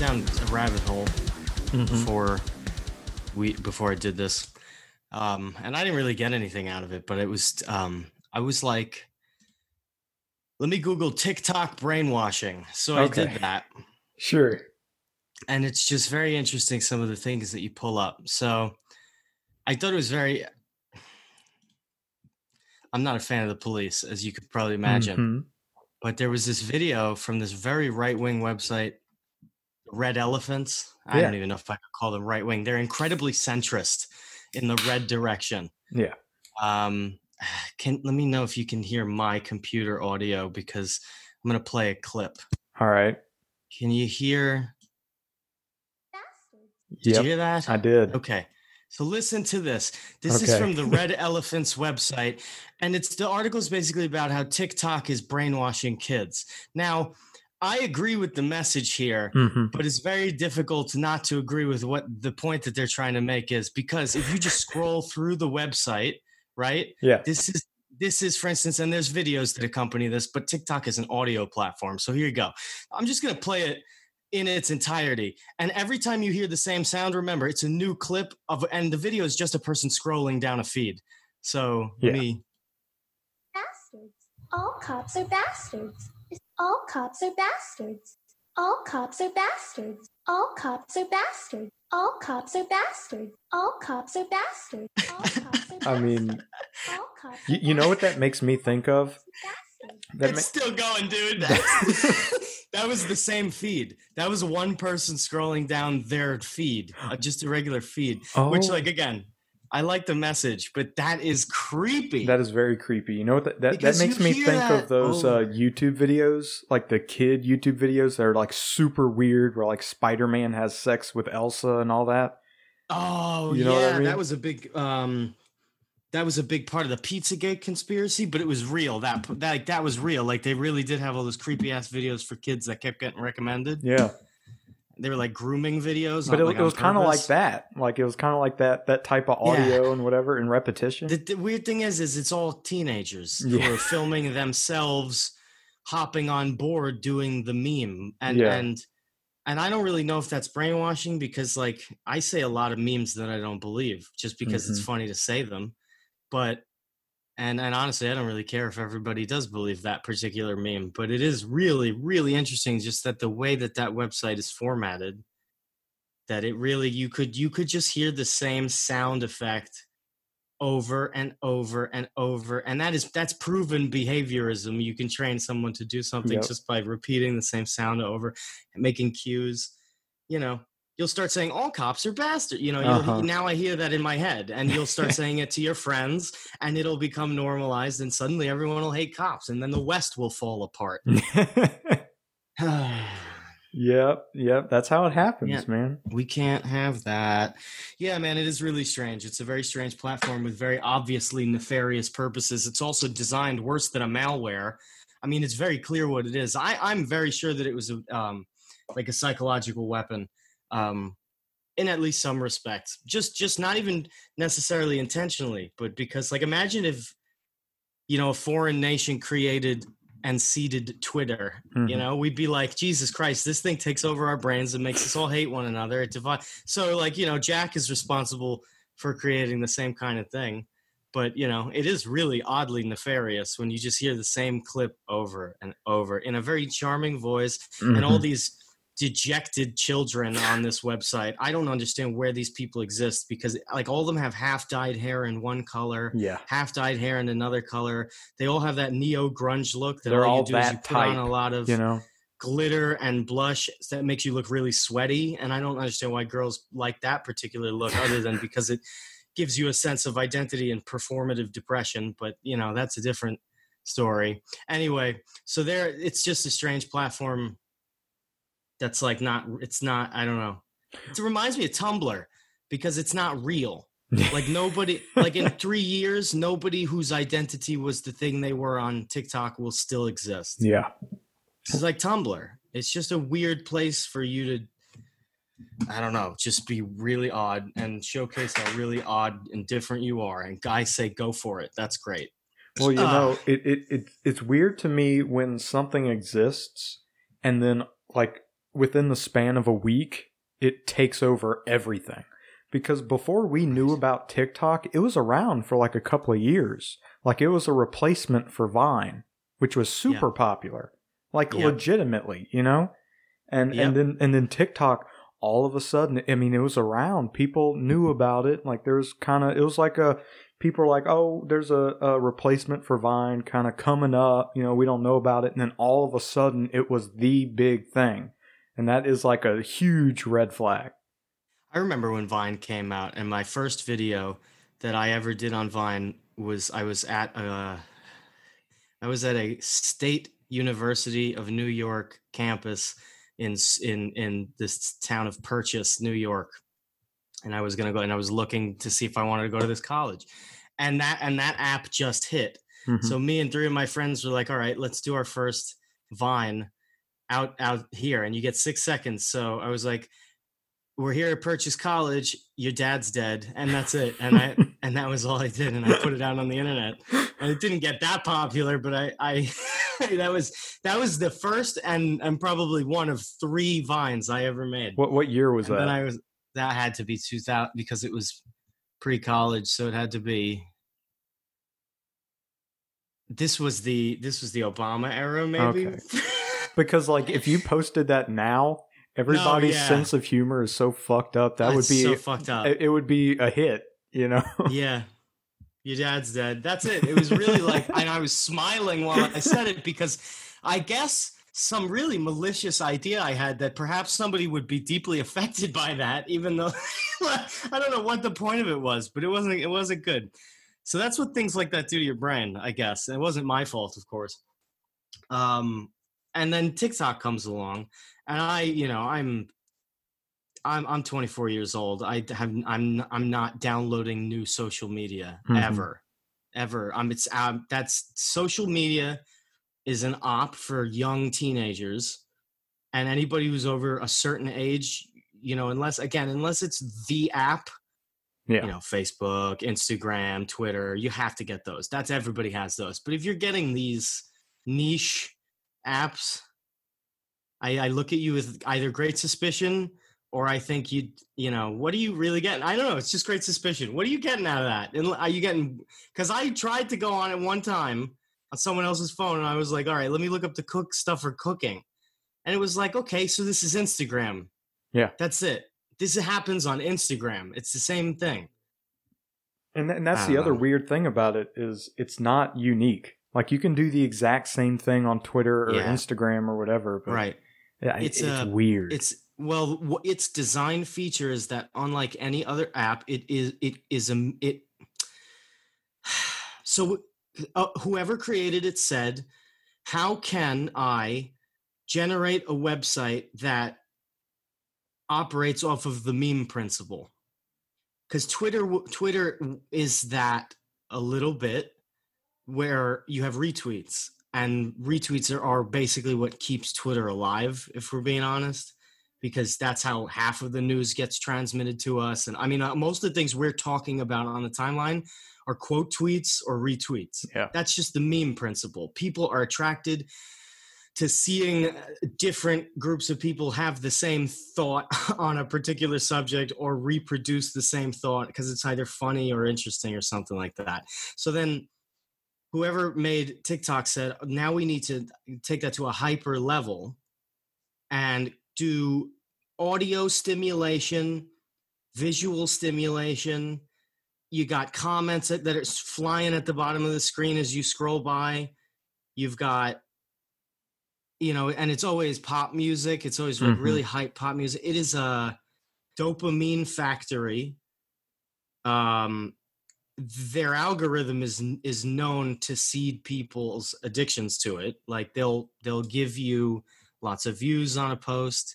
down a rabbit hole before I did this, and I didn't really get anything out of it. But it was I was like, let me Google TikTok brainwashing. So I did that. Sure. And it's just very interesting, some of the things that you pull up. So I thought it was very, I'm not a fan of the police, as you could probably imagine, but there was this video from this very right-wing website, Red Elephants. Yeah. I don't even know if I could call them right-wing. They're incredibly centrist in the red direction. Yeah. Let me know if you can hear my computer audio, because I'm going to play a clip. All right. Can you hear? Did you hear that? I did. Okay. So listen to this. This is from the Red Elephants website. And the article's basically about how TikTok is brainwashing kids. Now, I agree with the message here, but it's very difficult not to agree with what the point that they're trying to make is, because if you just scroll through the website, right? Yeah. This is, for instance, and there's videos that accompany this, but TikTok is an audio platform. So here you go. I'm just going to play it in its entirety. And every time you hear the same sound, remember, it's a new clip of, and the video is just a person scrolling down a feed. So me. Bastards. All cops are bastards. All cops are bastards. All cops are bastards. All cops are bastards. All cops are bastards. All cops are bastards. All cops are bastards. I mean, you know what that makes me think of? It's still going, dude. That was the same feed. That was one person scrolling down their feed, just a regular feed, which, like, again, I like the message, but that is creepy. That is very creepy. You know what? That makes me think of those YouTube videos, like the kid YouTube videos that are like super weird, where like Spider-Man has sex with Elsa and all that. Oh, you know what I mean? That was a big. That was a big part of the Pizzagate conspiracy, but it was real. That was real. Like, they really did have all those creepy ass videos for kids that kept getting recommended. Yeah. They were like grooming videos. But it was kind of like that. Like, it was kind of like that type of audio and whatever, and repetition. The weird thing is it's all teenagers who are filming themselves hopping on board doing the meme. And I don't really know if that's brainwashing, because, like, I say a lot of memes that I don't believe just because it's funny to say them. But, and honestly, I don't really care if everybody does believe that particular meme, but it is really, really interesting just that the way that website is formatted, that it really, you could just hear the same sound effect over and over and over. And that's proven behaviorism. You can train someone to do something just by repeating the same sound over and making cues, you know. You'll start saying all cops are bastards. You know, now I hear that in my head, and you'll start saying it to your friends, and it'll become normalized, and suddenly everyone will hate cops, and then the West will fall apart. Yep. That's how it happens, man. We can't have that. Yeah, man, it is really strange. It's a very strange platform with very obviously nefarious purposes. It's also designed worse than a malware. I mean, it's very clear what it is. I'm very sure that it was like a psychological weapon. In at least some respects, just not even necessarily intentionally, but because, like, imagine if, you know, a foreign nation created and seeded Twitter, you know, we'd be like, Jesus Christ, this thing takes over our brains and makes us all hate one another. So, like, you know, Jack is responsible for creating the same kind of thing, but, you know, it is really oddly nefarious when you just hear the same clip over and over in a very charming voice, and all these dejected children on this website. I don't understand where these people exist, because, like, all of them have half dyed hair in one color, half dyed hair in another color. They all have that neo grunge look that all you do is you put on a lot of, you know, glitter and blush that makes you look really sweaty. And I don't understand why girls like that particular look, other than because it gives you a sense of identity and performative depression. But, you know, that's a different story. Anyway, so it's just a strange platform. That's like I don't know. It reminds me of Tumblr, because it's not real. Like, nobody, like, in 3 years, nobody whose identity was the thing they were on TikTok will still exist. Yeah. It's like Tumblr. It's just a weird place for you to, I don't know, just be really odd and showcase how really odd and different you are. And guys say, go for it. That's great. Well, you know, it's weird to me when something exists and then, like, within the span of a week, it takes over everything. Because before we knew about TikTok, it was around for like a couple of years. Like, it was a replacement for Vine, which was super popular. Like, legitimately, you know? And then TikTok, all of a sudden, I mean, it was around. People knew about it. Like, there was kind of, it was like a, people were like, oh, there's a replacement for Vine kind of coming up. You know, we don't know about it. And then all of a sudden, it was the big thing. And that is like a huge red flag. I remember when Vine came out, and my first video that I ever did on Vine was I was at a State University of New York campus in this town of Purchase, New York, and I was going to go, and I was looking to see if I wanted to go to this college, and that app just hit. Mm-hmm. So me and three of my friends were like, all right, let's do our first Vine out here, and you get 6 seconds. So I was like, we're here at Purchase College, your dad's dead, and that's it. And that was all I did, and I put it out on the internet. And it didn't get that popular, but I that was the first and probably one of three Vines I ever made. What year was that? Then that had to be 2000, because it was pre-college, so it had to be. This was the Obama era, maybe. Okay. Because like, if you posted that now, everybody's sense of humor is so fucked up. That's so fucked up. It would be a hit, you know? Yeah. Your dad's dead. That's it. It was really like, and I was smiling while I said it, because I guess some really malicious idea I had that perhaps somebody would be deeply affected by that, even though I don't know what the point of it was, but it wasn't good. So that's what things like that do to your brain, I guess. And it wasn't my fault, of course. And then TikTok comes along. And I, you know, I'm 24 years old. I'm not downloading new social media ever. That's social media is an op for young teenagers, and anybody who's over a certain age, you know, unless it's the app, you know, Facebook, Instagram, Twitter, you have to get those. That's everybody has those. But if you're getting these niche apps, I look at you with either great suspicion, or I think you know, what are you really getting? I don't know. It's just great suspicion. What are you getting out of that? And are you getting, because I tried to go on it one time on someone else's phone, and I was like, all right, let me look up the cook stuff for cooking. And it was like, okay, so this is Instagram. Yeah. That's it. This happens on Instagram. It's the same thing. And that's the other weird thing about it, is it's not unique. Like, you can do the exact same thing on Twitter or Instagram or whatever. But right. Yeah, it's weird. Its design feature is that, unlike any other app, it is. So whoever created it said, "How can I generate a website that operates off of the meme principle?" Because Twitter is that a little bit, where you have retweets, and retweets are basically what keeps Twitter alive, if we're being honest, because that's how half of the news gets transmitted to us. And I mean, most of the things we're talking about on the timeline are quote tweets or retweets. Yeah. That's just the meme principle. People are attracted to seeing different groups of people have the same thought on a particular subject, or reproduce the same thought because it's either funny or interesting or something like that. So then, whoever made TikTok said, now we need to take that to a hyper level and do audio stimulation, visual stimulation. You got comments that are flying at the bottom of the screen as you scroll by. You've got, you know, and it's always pop music. It's always really hype pop music. It is a dopamine factory. Their algorithm is known to seed people's addictions to it. Like, they'll give you lots of views on a post,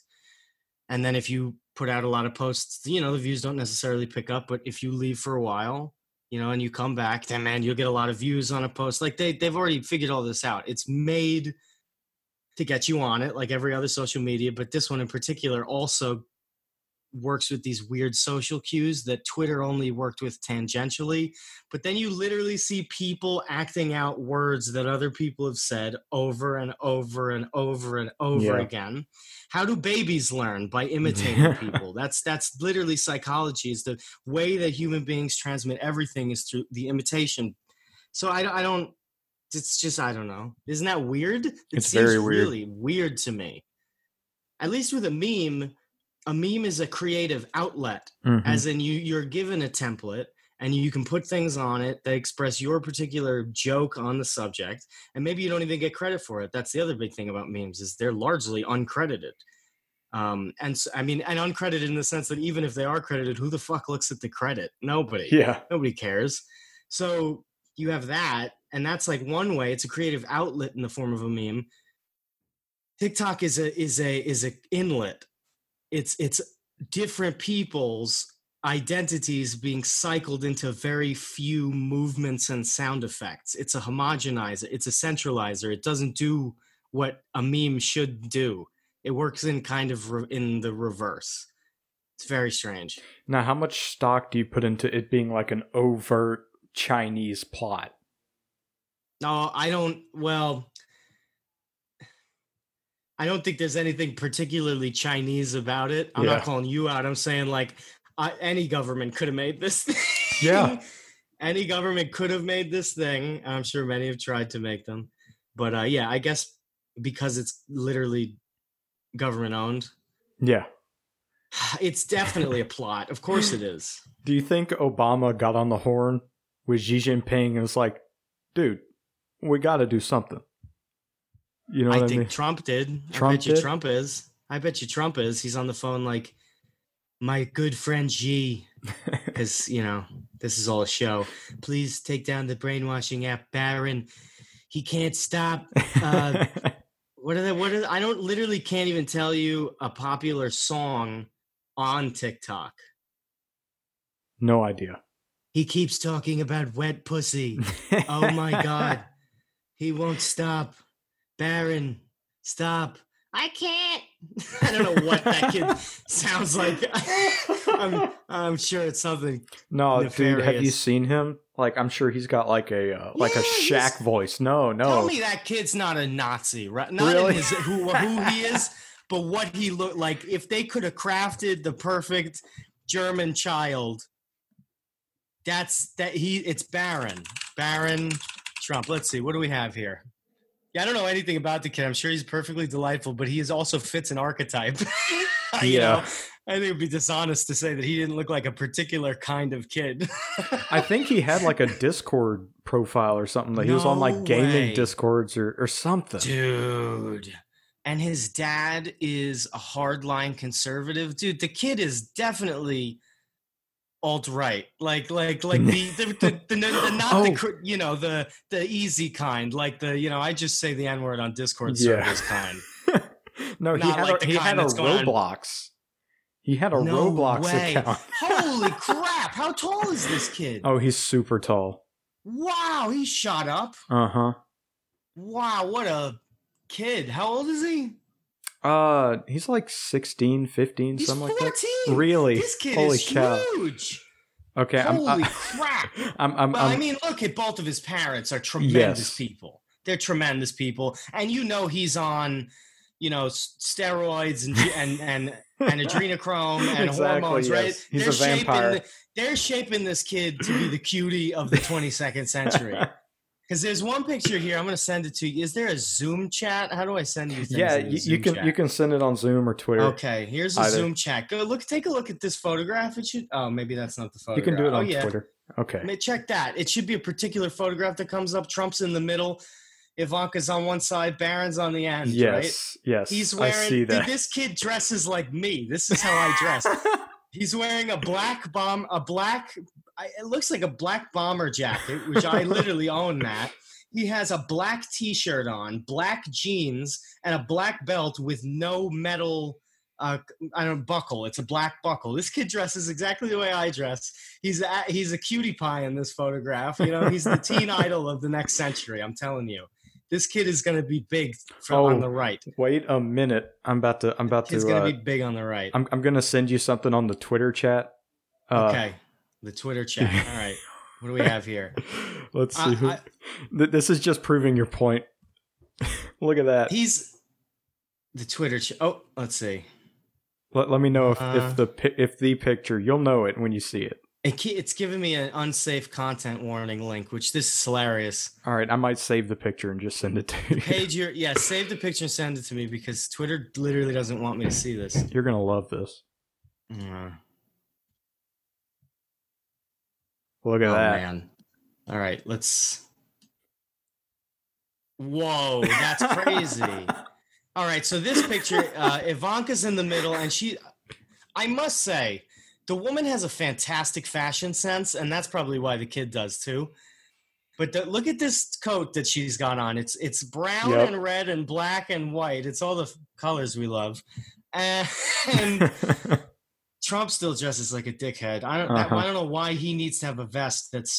and then if you put out a lot of posts, you know, the views don't necessarily pick up. But if you leave for a while, you know, and you come back, then man, you'll get a lot of views on a post. Like, they've already figured all this out. It's made to get you on it, like every other social media, but this one in particular also works with these weird social cues that Twitter only worked with tangentially. But then you literally see people acting out words that other people have said over and over and over and over again. How do babies learn? By imitating people. That's literally psychology. Is the way that human beings transmit everything is through the imitation. So I don't, it's just, I don't know. Isn't that weird? It's very weird. Really weird to me. At least with a meme is a creative outlet, as in you're given a template and you can put things on it that express your particular joke on the subject. And maybe you don't even get credit for it. That's the other big thing about memes is they're largely uncredited. And so, I mean, and uncredited in the sense that even if they are credited, who the fuck looks at the credit? Nobody. Yeah. Nobody cares. So you have that. And that's like one way. It's a creative outlet in the form of a meme. TikTok is a inlet. It's different people's identities being cycled into very few movements and sound effects. It's a homogenizer. It's a centralizer. It doesn't do what a meme should do. It works in kind of in the reverse. It's very strange. Now, how much stock do you put into it being like an overt Chinese plot? No, I don't. Well, I don't think there's anything particularly Chinese about it. I'm not calling you out. I'm saying like any government could have made this thing. Yeah. Any government could have made this thing. I'm sure many have tried to make them. But yeah, I guess because it's literally government owned. Yeah. It's definitely a plot. Of course it is. Do you think Obama got on the horn with Xi Jinping and was like, dude, we got to do something? You know what I think mean? Trump did. I bet you Trump is. He's on the phone like, my good friend Xi, because, you know, this is all a show. Please take down the brainwashing app, Barron. He can't stop. I don't literally can't even tell you a popular song on TikTok. No idea. He keeps talking about wet pussy. Oh, my God. He won't stop. Barron, stop. I can't. I don't know what that kid sounds like. I'm sure it's something. No, nefarious. Dude, have you seen him? Like, I'm sure he's got like a Shaq voice. No. Tell me that kid's not a Nazi, right? Not really? In his, who he is, but what he looked like. If they could have crafted the perfect German child, it's Barron Trump. Let's see. What do we have here? Yeah, I don't know anything about the kid. I'm sure he's perfectly delightful, but he is also fits an archetype. You know, I think it would be dishonest to say that he didn't look like a particular kind of kid. I think he had like a Discord profile or something. Like he was on like gaming Discords or something. Dude. And his dad is a hardline conservative. Dude, the kid is definitely alt-right, like the not the, you know, the easy kind, like the, you know, I just say the n-word on Discord servers kind. No, he had a Roblox account. Holy crap, how tall is this kid? Oh, he's super tall. Wow, he shot up. Wow, what a kid. How old is he? He's like 16, 15, he's something 14. Like that. Really? This kid Holy is cow. Huge. Okay. Holy crap. I mean, look at both of his parents are tremendous people. They're tremendous people. And you know, he's on, you know, steroids and adrenochrome and hormones, right? Yes. He's a vampire. They're shaping this kid to be the cutie of the 22nd century. Because there's one picture here, I'm going to send it to you. Is there a Zoom chat? How do I send you things? Yeah, you can send it on Zoom or Twitter. Okay, here's a Zoom chat. Go look, take a look at this photograph. It should. Oh, maybe that's not the photograph. You can do it on Twitter. Okay. Check that. It should be a particular photograph that comes up. Trump's in the middle. Ivanka's on one side. Barron's on the end. Yes. Right? Yes. He's wearing. I see that. This kid dresses like me. This is how I dress. He's wearing a black bomb. It looks like a black bomber jacket, which I literally own that. He has a black t-shirt on, black jeans, and a black belt with no metal buckle. It's a black buckle. This kid dresses exactly the way I dress. He's a cutie pie in this photograph. You know, he's the teen idol of the next century. I'm telling you. This kid is going to be big from on the right. Wait a minute. I'm about to. He's going to be big on the right. I'm going to send you something on the Twitter chat. Okay. The Twitter chat. All right. What do we have here? Let's see. This is just proving your point. Look at that. He's the Twitter chat. Oh, let's see. Let me know if the picture, you'll know it when you see it. It's giving me an unsafe content warning link, which this is hilarious. All right, I might save the picture and just send it to you. Save the picture and send it to me because Twitter literally doesn't want me to see this. You're going to love this. Look at that. Man. All right, let's... Whoa, that's crazy. All right, so this picture, Ivanka's in the middle, and she... I must say... The woman has a fantastic fashion sense, and that's probably why the kid does too. But look at this coat that she's got on. It's brown and red and black and white. It's all the colors we love. And Trump still dresses like a dickhead. I don't know why he needs to have a vest that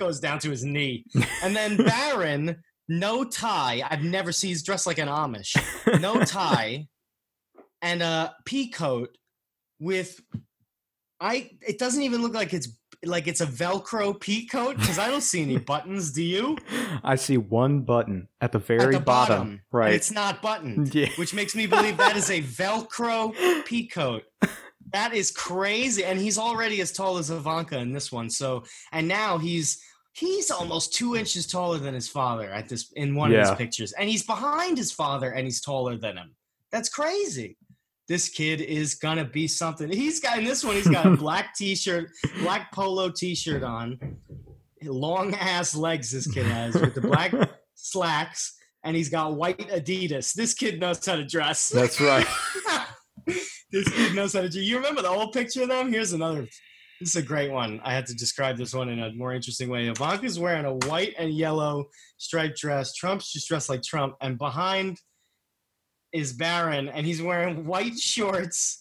goes down to his knee. And then Barron, no tie. I've never seen. He's dressed like an Amish. No tie. And a pea coat with... it doesn't even look like it's a Velcro pea coat because I don't see any buttons. Do you? I see one button at the very bottom. Right, it's not buttoned, which makes me believe that is a Velcro pea coat. That is crazy, and he's already as tall as Ivanka in this one. So, and now he's almost 2 inches taller than his father in one of his pictures, and he's behind his father, and he's taller than him. That's crazy. This kid is going to be something. He's got a black t-shirt, black polo t-shirt on. Long ass legs this kid has with the black slacks. And he's got white Adidas. This kid knows how to dress. That's right. This kid knows how to do. You remember the old picture of them? Here's another. This is a great one. I had to describe this one in a more interesting way. Ivanka's wearing a white and yellow striped dress. Trump's just dressed like Trump. And behind... is Barron, and he's wearing white shorts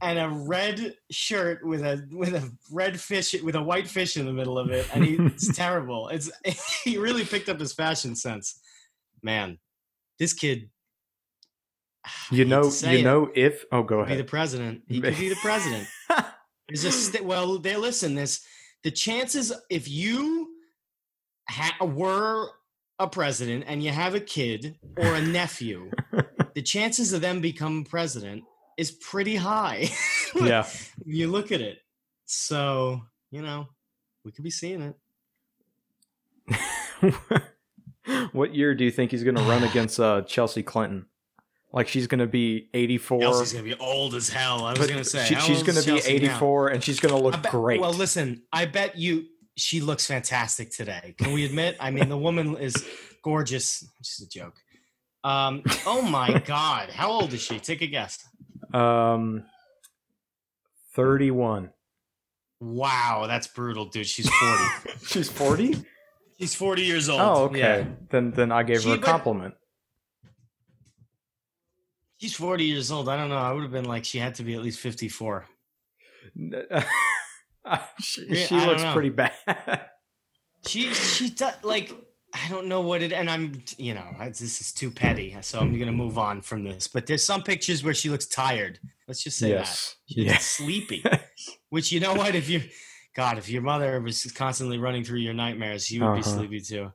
and a red shirt with a red fish with a white fish in the middle of it, and it's terrible. He really picked up his fashion sense. Man, this kid. Go ahead. Be the president. He could be the president. The chances if you were a president and you have a kid or a nephew. The chances of them becoming president is pretty high. Yeah. You look at it. So, we could be seeing it. What year do you think he's going to run against Chelsea Clinton? Like, she's going to be 84. Chelsea's going to be old as hell. I was going to say. She's going to be 84 now? And she's going to look great. Well, listen, I bet you she looks fantastic today. Can we admit? I mean, the woman is gorgeous. Just a joke. Oh my God. How old is she? Take a guess. 31. Wow. That's brutal, dude. She's 40. She's 40? She's 40 years old. Oh, okay. Yeah. Then I gave her a compliment. She's 40 years old. I don't know. I would have been like, she had to be at least 54. She looks pretty bad. She does like, I don't know what it, and I'm, this is too petty, so I'm going to move on from this. But there's some pictures where she looks tired. Let's just say that. She's sleepy, which you know what? If your mother was constantly running through your nightmares, you would be sleepy too.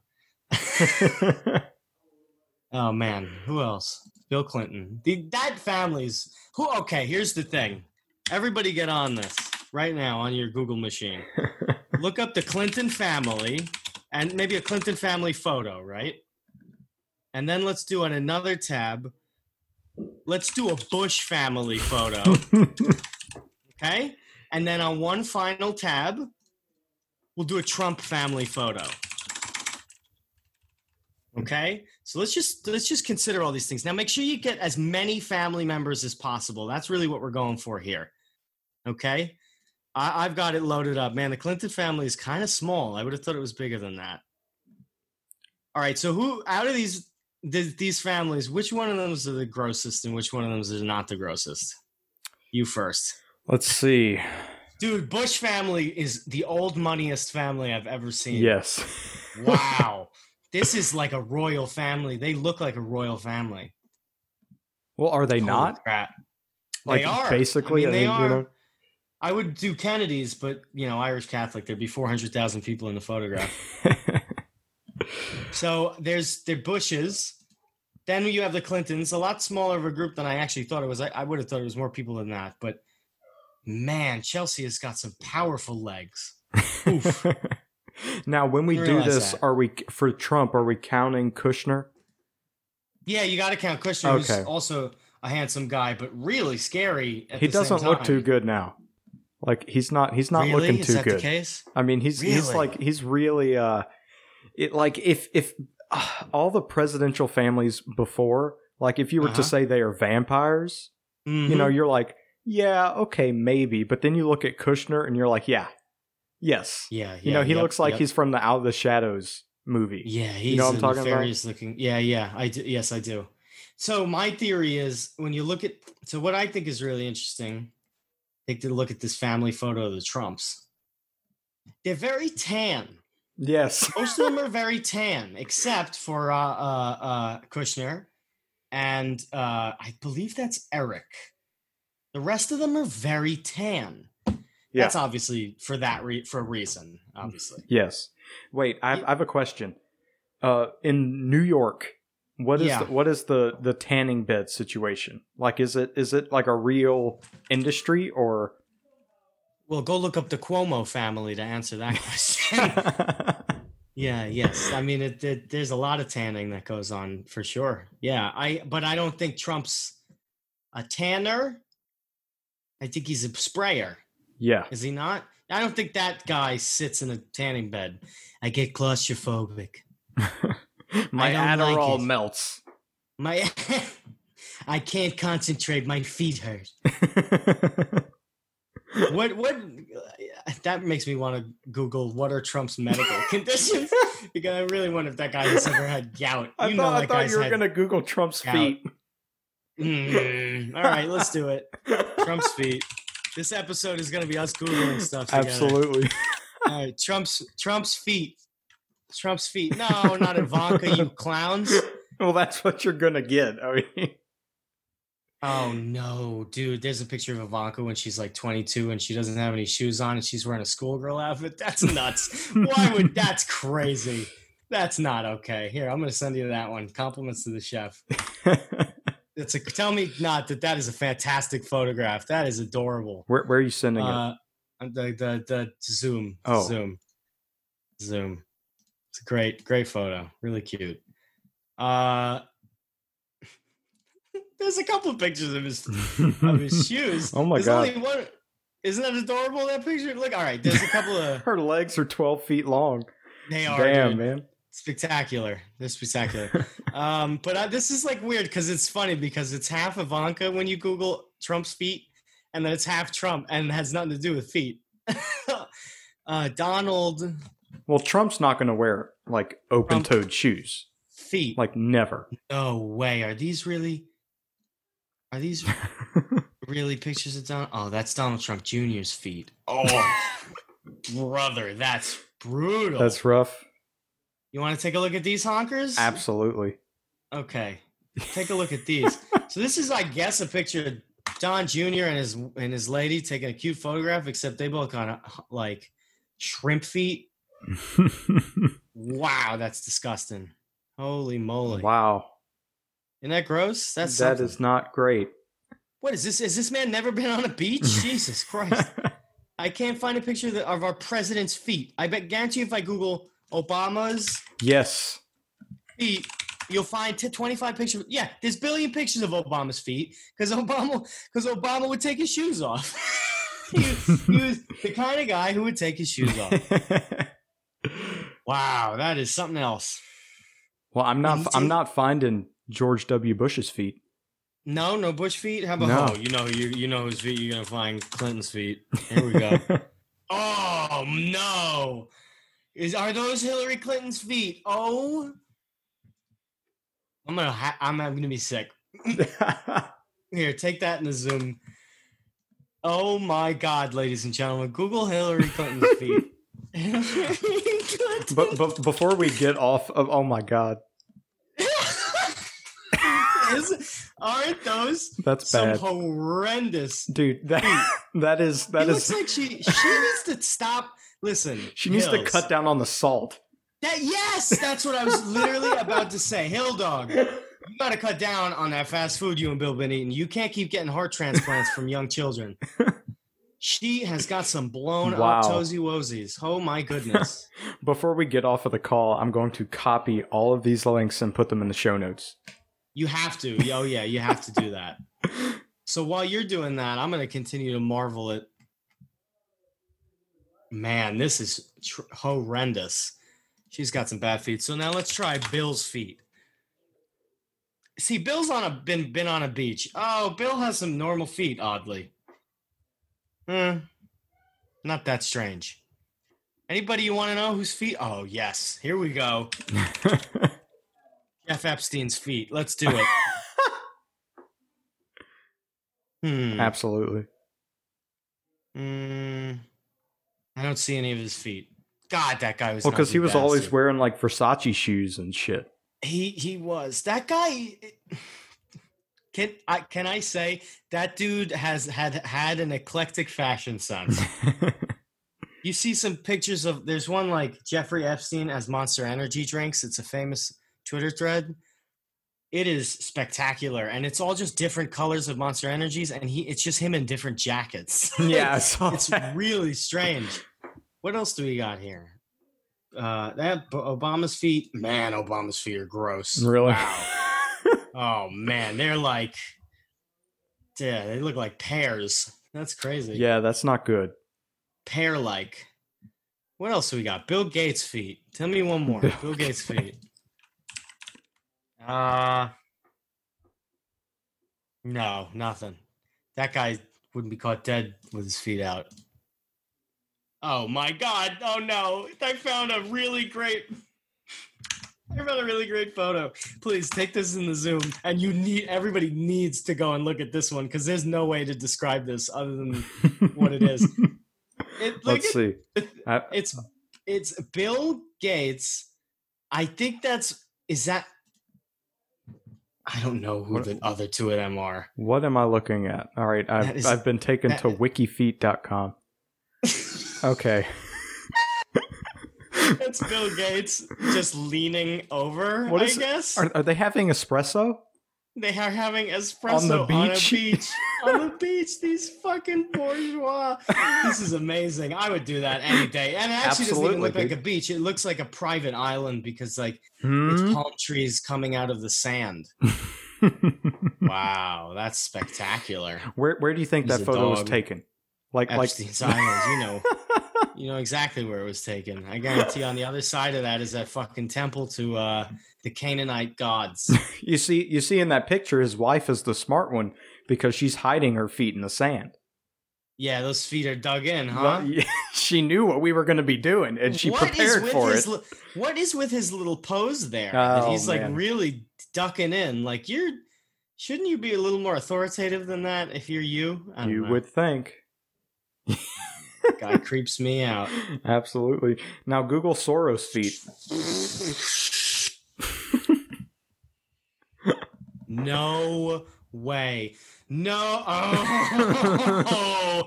Oh, man. Who else? Bill Clinton. That family's, here's the thing. Everybody get on this right now on your Google machine. Look up the Clinton family. And maybe a Clinton family photo, right? And then let's do on another tab. Let's do a Bush family photo. Okay? And then on one final tab, we'll do a Trump family photo. Okay? So let's just consider all these things. Now make sure you get as many family members as possible. That's really what we're going for here. Okay? I've got it loaded up. Man, the Clinton family is kind of small. I would have thought it was bigger than that. All right, so who out of these families, which one of them is the grossest and which one of them is not the grossest? You first. Let's see. Dude, Bush family is the old moneyest family I've ever seen. Yes. Wow. This is like a royal family. They look like a royal family. Well, are they not? Crap. Like, they are. Basically, I mean, they are. You know? I would do Kennedy's, but, you know, Irish Catholic, there'd be 400,000 people in the photograph. So there's the Bushes. Then you have the Clintons, a lot smaller of a group than I actually thought it was. I would have thought it was more people than that. But, man, Chelsea has got some powerful legs. Oof. Now, when we do this, are we, for Trump, are we counting Kushner? Yeah, you got to count Kushner, okay. Who's also a handsome guy, but really scary at the same time. He doesn't look too good now. Like, he's not really? Looking too good. Is that the case? I mean, he's really, if all the presidential families before, like, if you were to say they are vampires, you know, you're like, yeah, okay, maybe. But then you look at Kushner and you're like, yeah. Yes. Yeah. You know, he looks like he's from the Out of the Shadows movie. Yeah, he's nefarious looking. Yeah. I do. Yes, I do. So my theory is when you look at, so what I think is really interesting, take a look at this family photo of the Trumps. They're very tan. Yes. Most of them are very tan, except for Kushner. And I believe that's Eric. The rest of them are very tan. Yeah. That's obviously for a reason, obviously. Yes. Wait, I have a question. In New York, what is the tanning bed situation? Like, is it like a real industry or? Well, go look up the Cuomo family to answer that question. Yeah. Yes. I mean, there's a lot of tanning that goes on for sure. Yeah. But I don't think Trump's a tanner. I think he's a sprayer. Yeah. Is he not? I don't think that guy sits in a tanning bed. I get claustrophobic. My Adderall melts. I can't concentrate. My feet hurt. What? That makes me want to Google what are Trump's medical conditions, because I really wonder if that guy has ever had gout. I thought you were going to Google Trump's feet. All right, let's do it. Trump's feet. This episode is going to be us Googling stuff together. Absolutely. All right, Trump's feet. No, not Ivanka, you clowns. Well, that's what you're going to get. I mean. Oh, no, dude. There's a picture of Ivanka when she's like 22 and she doesn't have any shoes on and she's wearing a schoolgirl outfit. That's nuts. That's crazy. That's not okay. Here, I'm going to send you that one. Compliments to the chef. Tell me not that is a fantastic photograph. That is adorable. Where are you sending it? The Zoom. Oh. Zoom. It's a great photo. Really cute. There's a couple of pictures of his shoes. Oh my God. Only one. Isn't that adorable, that picture? Look, all right, there's a couple of her legs are 12 feet long. They are. Damn, dude. Man. Spectacular. They're spectacular. But this is like weird because it's funny because it's half Ivanka when you Google Trump's feet and then it's half Trump and it has nothing to do with feet. Donald. Well, Trump's not going to wear like open-toed shoes. Feet. Like never. No way. Are these really pictures of Donald? Oh, that's Donald Trump Jr.'s feet. Oh, brother, that's brutal. That's rough. You want to take a look at these honkers? Absolutely. Okay. Take a look at these. So this is, I guess, a picture of Don Jr. and his lady taking a cute photograph, except they both got like shrimp feet. Wow, that's disgusting. Holy moly. Wow. Isn't that gross? That is not great. What is this? Has this man never been on a beach? Jesus Christ. I can't find a picture of our president's feet. I guarantee you if I Google Obama's feet, you'll find 25 pictures. Yeah, there's a billion pictures of Obama's feet because Obama would take his shoes off. he was the kind of guy who would take his shoes off. Wow, that is something else. Well, I'm not finding George W. Bush's feet. No Bush feet. How about you know whose feet you're gonna find? Clinton's feet. Here we go. Oh no. Are those Hillary Clinton's feet? Oh, I'm gonna be sick. Here, take that in the Zoom. Oh my God, ladies and gentlemen, Google Hillary Clinton's feet. But before we get off of, oh my God. Aren't those That's some bad. Horrendous dude? That is. Looks like she needs to stop. Listen, she needs to cut down on the salt. That's what I was literally about to say. Hill dog, you got to cut down on that fast food you and Bill been eating. You can't keep getting heart transplants from young children. She has got some blown up toesy woesies. Oh my goodness! Before we get off of the call, I'm going to copy all of these links and put them in the show notes. You have to. Oh, yeah, you have to do that. So while you're doing that, I'm going to continue to marvel at... Man, this is horrendous. She's got some bad feet. So now let's try Bill's feet. See, Bill's on a been on a beach. Oh, Bill has some normal feet, oddly. Not that strange. Anybody you want to know whose feet? Oh, yes. Here we go. Jeff Epstein's feet. Let's do it. Absolutely. I don't see any of his feet. God, that guy was. Well, because he was always wearing like Versace shoes and shit. He was that guy. Can I say that dude has had an eclectic fashion sense? You see some pictures of. There's one like Jeffrey Epstein as Monster Energy drinks. It's a famous Twitter thread. It is spectacular, and it's all just different colors of Monster Energies, and it's just him in different jackets. Yeah, it's really strange. What else do we got here? That Obama's feet, man. Obama's feet are gross. Really? Wow. Oh man, they're like, yeah, they look like pears. That's crazy. Yeah, that's not good. Pear-like. What else do we got? Bill Gates' feet. Tell me one more. Bill Gates' feet. No, nothing. That guy wouldn't be caught dead with his feet out. Oh my God. Oh no. I found a really great photo. Please take this in the Zoom, and everybody needs to go and look at this one, because there's no way to describe this other than what it is. Let's see. It's Bill Gates. I think I don't know who the other two of them are. What am I looking at? All right, I've been taken to wikifeet.com. Okay. That's Bill Gates just leaning over, I guess. Are they having espresso? They are having espresso on the beach. On the beach, these fucking bourgeois. This is amazing. I would do that any day. And it actually doesn't even look like a beach. It looks like a private island, because like it's palm trees coming out of the sand. Wow, that's spectacular. Where do you think that photo was taken? Like these islands, you know. You know exactly where it was taken. I guarantee on the other side of that is that fucking temple to the Canaanite gods. You see in that picture, his wife is the smart one, because she's hiding her feet in the sand. Yeah, those feet are dug in, huh? Well, she knew what we were going to be doing, and she prepared for it. What is with his little pose there? Oh, he's like really ducking in. Like, shouldn't you be a little more authoritative than that if you're you? I don't know. Would think. Guy creeps me out. Absolutely. Now Google Soros feet. No way. No. Oh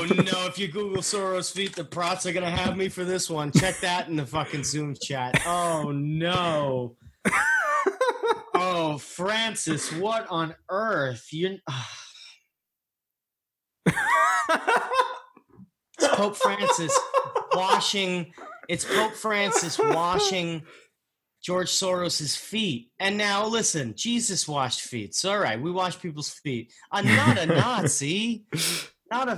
no. If you Google Soros feet, the prots are going to have me for this one. Check that in the fucking Zoom chat. Oh no. Oh, Francis, what on earth? It's Pope Francis washing George Soros' feet. And now, listen, Jesus washed feet. So, all right, we wash people's feet. I'm not a Nazi. Not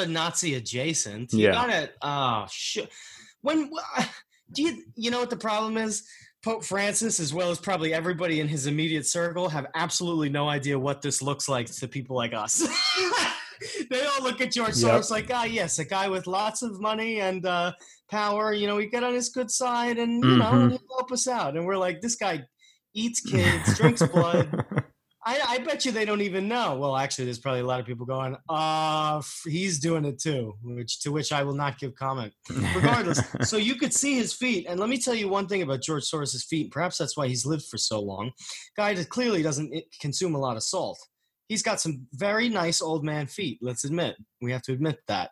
a Nazi adjacent. You gotta, you know what the problem is? Pope Francis, as well as probably everybody in his immediate circle, have absolutely no idea what this looks like to people like us. They all look at George Soros like, yes, a guy with lots of money and power. You know, he got on his good side, and you know, he'll help us out. And we're like, this guy eats kids, drinks blood. I bet you they don't even know. Well, actually, there's probably a lot of people going, he's doing it too, to which I will not give comment. Regardless, so you could see his feet. And let me tell you one thing about George Soros' feet. Perhaps that's why he's lived for so long. Guy that clearly doesn't consume a lot of salt. He's got some very nice old man feet. Let's admit. We have to admit that.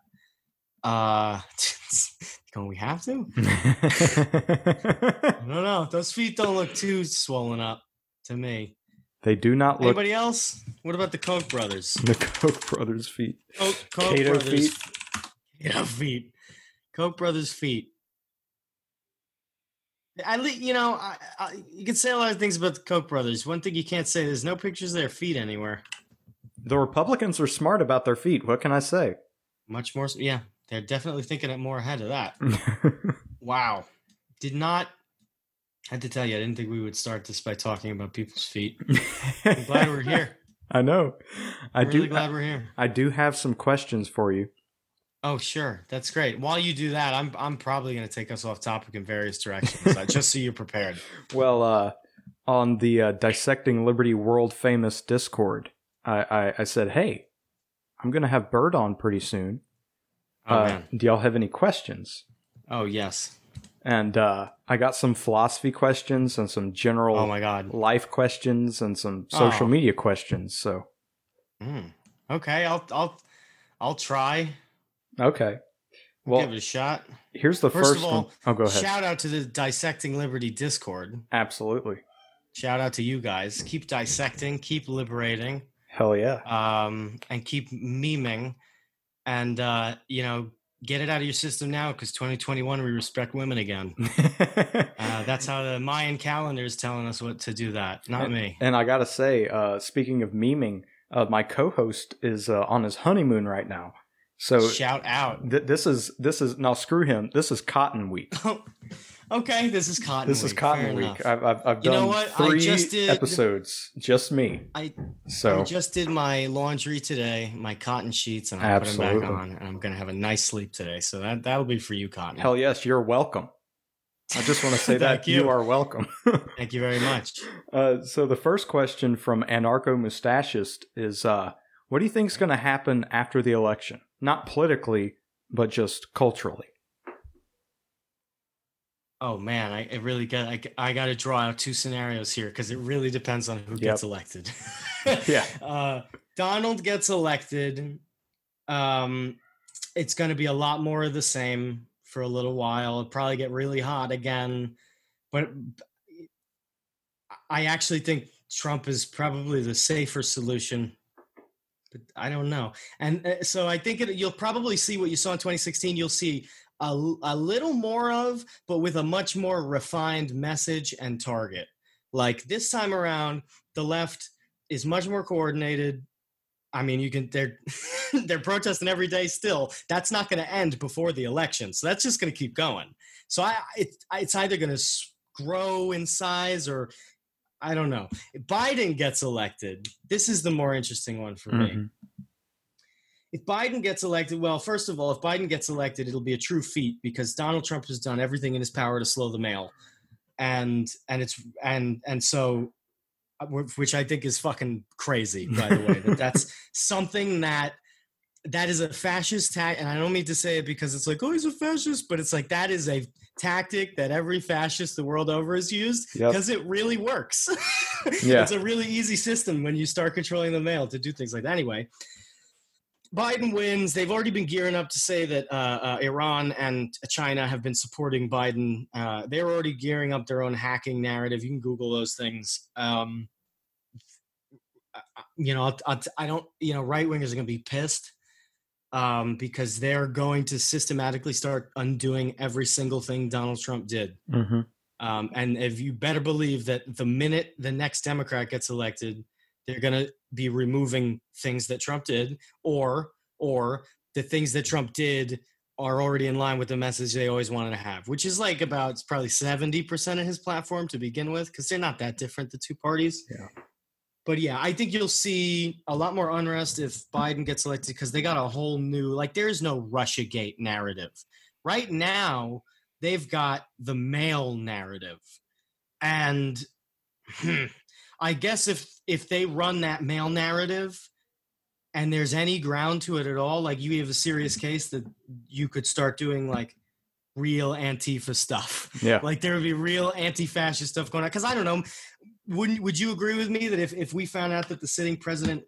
Don't we have to? I don't know. Those feet don't look too swollen up to me. They do not look. Anybody else? What about the Koch brothers? The Koch brothers' feet. Koch brothers' feet. Koch brothers' feet. At least, you know, you can say a lot of things about the Koch brothers. One thing you can't say, there's no pictures of their feet anywhere. The Republicans are smart about their feet. What can I say? Much more. Yeah, they're definitely thinking it more ahead of that. Wow. I had to tell you, I didn't think we would start this by talking about people's feet. I'm glad we're here. I know. I'm really glad we're here. I do have some questions for you. Oh, sure. That's great. While you do that, I'm probably going to take us off topic in various directions, just so you're prepared. Well, on the Dissecting Liberty world-famous Discord, I said, hey, I'm going to have Bird on pretty soon. Oh, man. Do y'all have any questions? Oh, yes. And I got some philosophy questions and some general life questions and some social media questions. So, okay, I'll try. Okay, well, give it a shot. Here's the first one. Oh, go ahead. Shout out to the Dissecting Liberty Discord. Absolutely. Shout out to you guys. Keep dissecting. Keep liberating. Hell yeah. And keep memeing, and get it out of your system now, because 2021, we respect women again. That's how the Mayan calendar is telling us what to do that, not me. And I got to say, speaking of memeing, my co-host is on his honeymoon right now. So shout out. This is no, screw him. This is Cotton Week. Okay, this is Cotton Week. This is Cotton Week. I've done 3 episodes, just me. I just did my laundry today, my cotton sheets, and I put them back on, and I'm going to have a nice sleep today. So that'll be for you, Cotton. Hell yes, you're welcome. I just want to say that you are welcome. Thank you very much. So the first question from Anarcho-Mustachist is, what do you think is going to happen after the election? Not politically, but just culturally. Oh man, I got to draw out two scenarios here, because it really depends on who gets elected. Yeah, Donald gets elected. It's going to be a lot more of the same for a little while. It'll probably get really hot again, but I actually think Trump is probably the safer solution. But I don't know, and so I think you'll probably see what you saw in 2016. You'll see a little more of, but with a much more refined message and target. Like this time around, the left is much more coordinated. I mean, they're they're protesting every day still. That's not going to end before the election, so that's just going to keep going. So it's either going to grow in size, or I don't know. If Biden gets elected, this is the more interesting one for me. If Biden gets elected, well, first of all, if Biden gets elected, it'll be a true feat, because Donald Trump has done everything in his power to slow the mail, and so, which I think is fucking crazy, by the way. That's something that is a fascist tactic, and I don't mean to say it because it's like, oh, he's a fascist, but it's like that is a tactic that every fascist the world over has used, because it really works. Yeah. It's a really easy system when you start controlling the mail to do things like that. Anyway. Biden wins. They've already been gearing up to say that Iran and China have been supporting Biden. They're already gearing up their own hacking narrative. You can Google those things. Right-wingers are going to be pissed because they're going to systematically start undoing every single thing Donald Trump did. Mm-hmm. And if you better believe that the minute the next Democrat gets elected, they're going to be removing things that Trump did, or the things that Trump did are already in line with the message they always wanted to have, which is like about probably 70% of his platform to begin with, because they're not that different, the two parties. Yeah. But yeah, I think you'll see a lot more unrest if Biden gets elected, because they got a whole new, like there is no Russiagate narrative. Right now, they've got the mail narrative. And I guess if they run that male narrative and there's any ground to it at all, like you have a serious case that you could start doing like real Antifa stuff. Yeah. Like there would be real anti-fascist stuff going on. Cause I don't know. Would you agree with me that if we found out that the sitting president,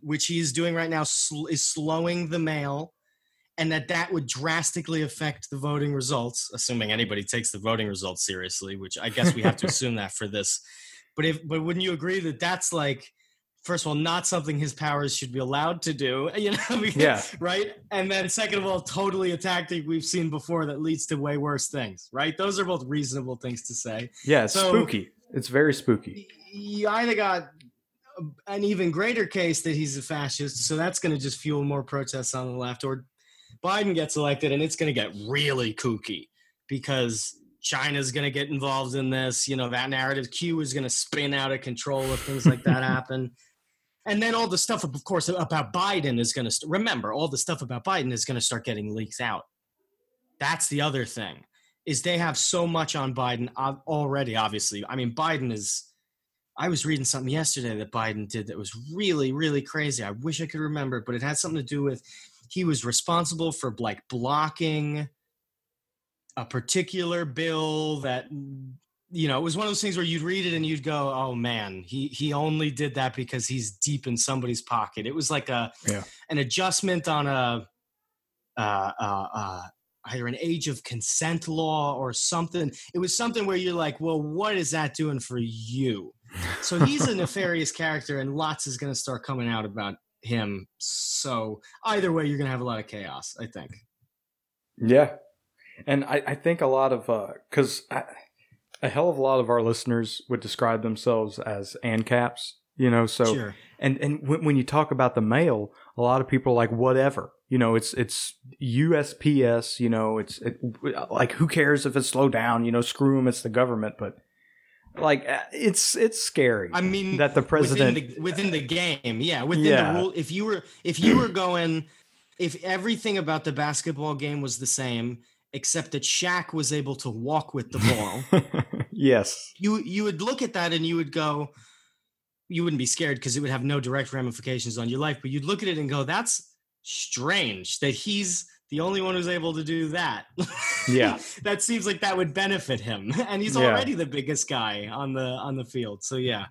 which he is doing right now, is slowing the mail, and that would drastically affect the voting results, assuming anybody takes the voting results seriously, which I guess we have to assume that for this. But wouldn't you agree that that's like, first of all, not something his powers should be allowed to do, you know? Because, yeah. Right? And then second of all, totally a tactic we've seen before that leads to way worse things, right? Those are both reasonable things to say. Yeah, it's spooky. It's very spooky. You either got an even greater case that he's a fascist, so that's going to just fuel more protests on the left, or Biden gets elected and it's going to get really kooky because China's going to get involved in this. You know, that narrative Q is going to spin out of control if things like that happen. And then all the stuff, of course, about Biden is going to – remember, all the stuff about Biden is going to start getting leaked out. That's the other thing, is they have so much on Biden already, obviously. I mean, Biden is – I was reading something yesterday that Biden did that was really, really crazy. I wish I could remember, but it had something to do with – he was responsible for like blocking a particular bill that, you know, it was one of those things where you'd read it and you'd go, oh man, he only did that because he's deep in somebody's pocket. It was like an adjustment on either an age of consent law or something. It was something where you're like, well, what is that doing for you? So he's a nefarious character and lots is going to start coming out about him. So either way, you're going to have a lot of chaos, I think. Yeah. And I think a lot of, because a hell of a lot of our listeners would describe themselves as ANCAPs, you know, so, sure. And when you talk about the mail, a lot of people are like, whatever, you know, it's USPS, you know, it's like, who cares if it's slowed down, you know, screw them, it's the government, but like it's scary. I mean, that the president within the game, yeah, within the rule. If you were going, if everything about the basketball game was the same, except that Shaq was able to walk with the ball, yes, you would look at that and you would go, you wouldn't be scared because it would have no direct ramifications on your life. But you'd look at it and go, that's strange that he's the only one who's able to do that. Yeah. That seems like that would benefit him. And he's already the biggest guy on the field. So yeah,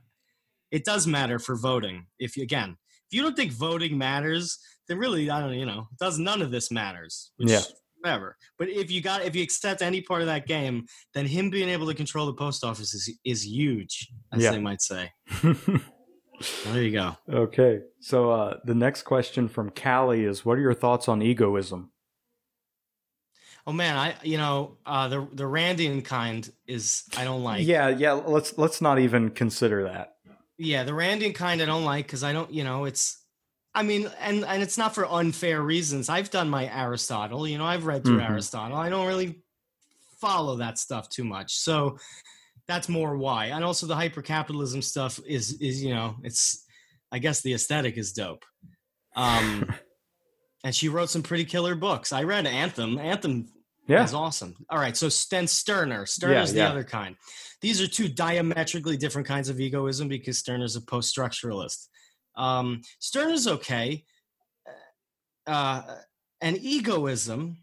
it does matter for voting. If you don't think voting matters, then really, I don't know, you know, does none of this matters, which whatever. But if you accept any part of that game, then him being able to control the post office is huge, as they might say. There you go. Okay. So the next question from Kali is, what are your thoughts on egoism? Oh man, the Randian kind is, I don't like. Yeah, let's not even consider that. Yeah, the Randian kind I don't like because I don't, you know, it's, I mean, and it's not for unfair reasons. I've done my Aristotle, you know, I've read through Aristotle. I don't really follow that stuff too much. So that's more why. And also the hypercapitalism stuff is, you know, it's, I guess the aesthetic is dope. And she wrote some pretty killer books. I read Anthem. Anthem is awesome. All right, so then Stirner. Stirner's the other kind. These are two diametrically different kinds of egoism because Stirner's a post-structuralist. Stirner's okay. And egoism...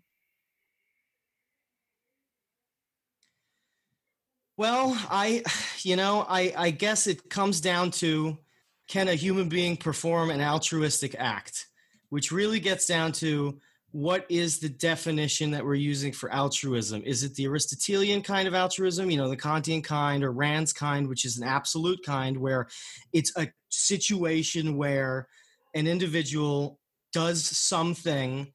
Well, I guess it comes down to, can a human being perform an altruistic act? Which really gets down to, what is the definition that we're using for altruism? Is it the Aristotelian kind of altruism, you know, the Kantian kind or Rand's kind, which is an absolute kind where it's a situation where an individual does something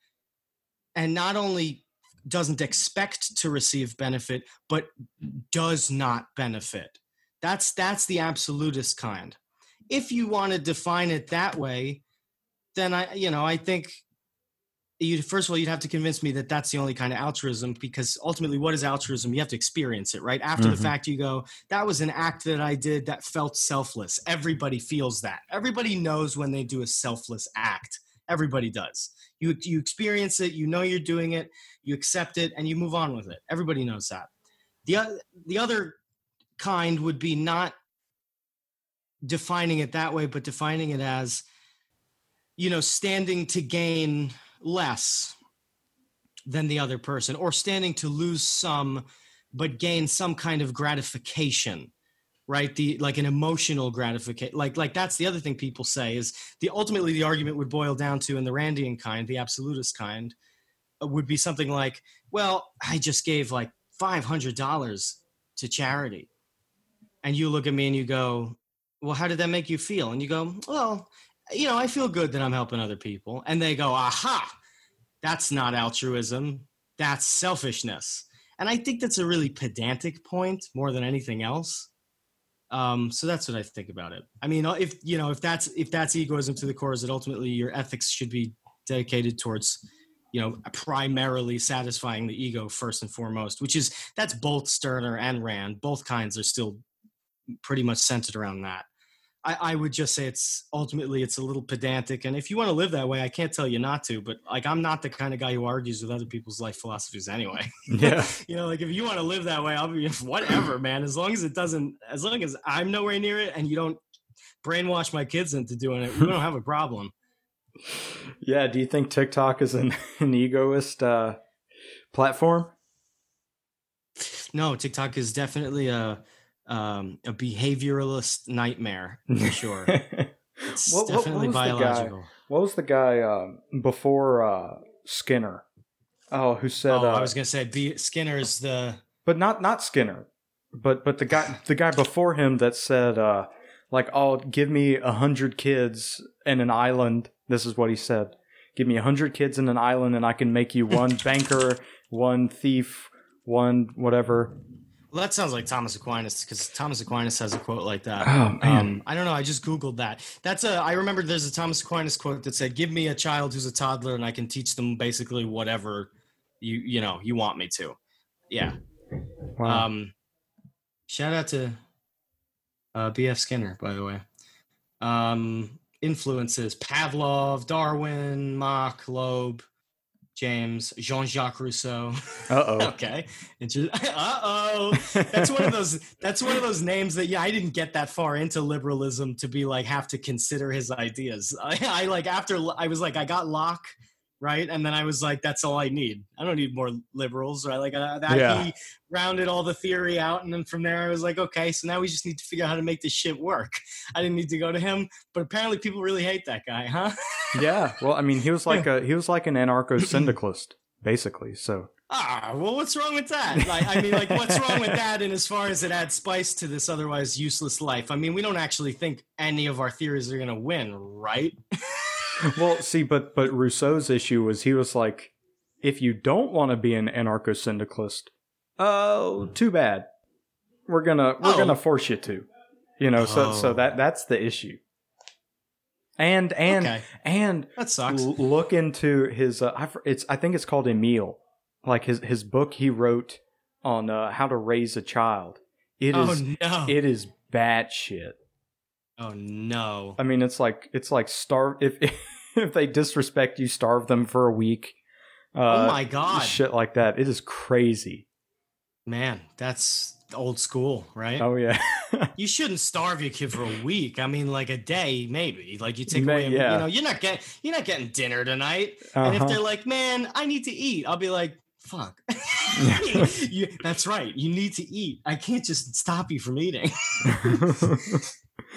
and not only doesn't expect to receive benefit, but does not benefit. That's the absolutist kind. If you want to define it that way, then I think first of all, you'd have to convince me that that's the only kind of altruism, because ultimately what is altruism? You have to experience it, right? After the fact, you go, that was an act that I did that felt selfless. Everybody feels that. Everybody knows when they do a selfless act. Everybody does. You experience it, you know you're doing it, you accept it, and you move on with it. Everybody knows that. The other kind would be not defining it that way, but defining it as, you know, standing to gain less than the other person, or standing to lose some but gain some kind of gratification, right? The like an emotional gratification, like that's the other thing people say is ultimately the argument would boil down to, in the Randian kind, the absolutist kind, would be something like, well, I just gave like $500 to charity. And you look at me and you go, well, how did that make you feel? And you go, well, you know, I feel good that I'm helping other people. And they go, aha, that's not altruism. That's selfishness. And I think that's a really pedantic point more than anything else. So that's what I think about it. I mean, if that's egoism to the core, is that ultimately your ethics should be dedicated towards, you know, primarily satisfying the ego first and foremost, which is, that's both Stirner and Rand. Both kinds are still pretty much centered around that. I would just say it's ultimately a little pedantic. And if you want to live that way, I can't tell you not to, but like, I'm not the kind of guy who argues with other people's life philosophies anyway. Yeah. You know, like if you want to live that way, I'll be whatever, man, as long as I'm nowhere near it and you don't brainwash my kids into doing it, we don't have a problem. Yeah. Do you think TikTok is an egoist platform? No, TikTok is definitely a behavioralist nightmare for sure. It's definitely biological. What was the guy before Skinner? Oh, who said? Oh, I was gonna say Skinner is the, but not Skinner, but the guy before him that said like, oh, give me 100 kids and an island. This is what he said: give me 100 kids and an island, and I can make you one banker, one thief, one whatever. Well, that sounds like Thomas Aquinas, because Thomas Aquinas has a quote like that. Oh, man. I don't know. I just Googled that. I remember there's a Thomas Aquinas quote that said, give me a child who's a toddler and I can teach them basically whatever you want me to. Yeah. Wow. Shout out to B.F. Skinner, by the way. Influences: Pavlov, Darwin, Mach, Loeb, James, Jean-Jacques Rousseau. Uh-oh. Okay. Uh-oh. That's one of those names that, yeah, I didn't get that far into liberalism to be like, have to consider his ideas. I like, after I was like, I got Locke, right? And then I was like, that's all I need. I don't need more liberals, right? Like he rounded all the theory out. And then from there I was like, okay, so now we just need to figure out how to make this shit work. I didn't need to go to him, but apparently people really hate that guy, huh? Yeah. Well, I mean, he was like an anarcho-syndicalist basically. So, well, what's wrong with that? Like, I mean, like, what's wrong with that? And as far as it adds spice to this otherwise useless life, I mean, we don't actually think any of our theories are going to win, right? Well, see, but Rousseau's issue was, he was like, if you don't want to be an anarcho-syndicalist, oh, too bad. We're gonna force you to, you know. So that's the issue. And okay. And that sucks. Look into his. I think it's called Emile, like his book he wrote on how to raise a child. It is batshit. Oh no! I mean, it's like starve. If they disrespect you, starve them for a week. Oh my god! Shit like that. It is crazy. Man, that's old school, right? Oh yeah. You shouldn't starve your kid for a week. I mean, like a day maybe. Like you take away, yeah. You know, you're not getting dinner tonight. Uh-huh. And if they're like, man, I need to eat, I'll be like, fuck. That's right. You need to eat. I can't just stop you from eating.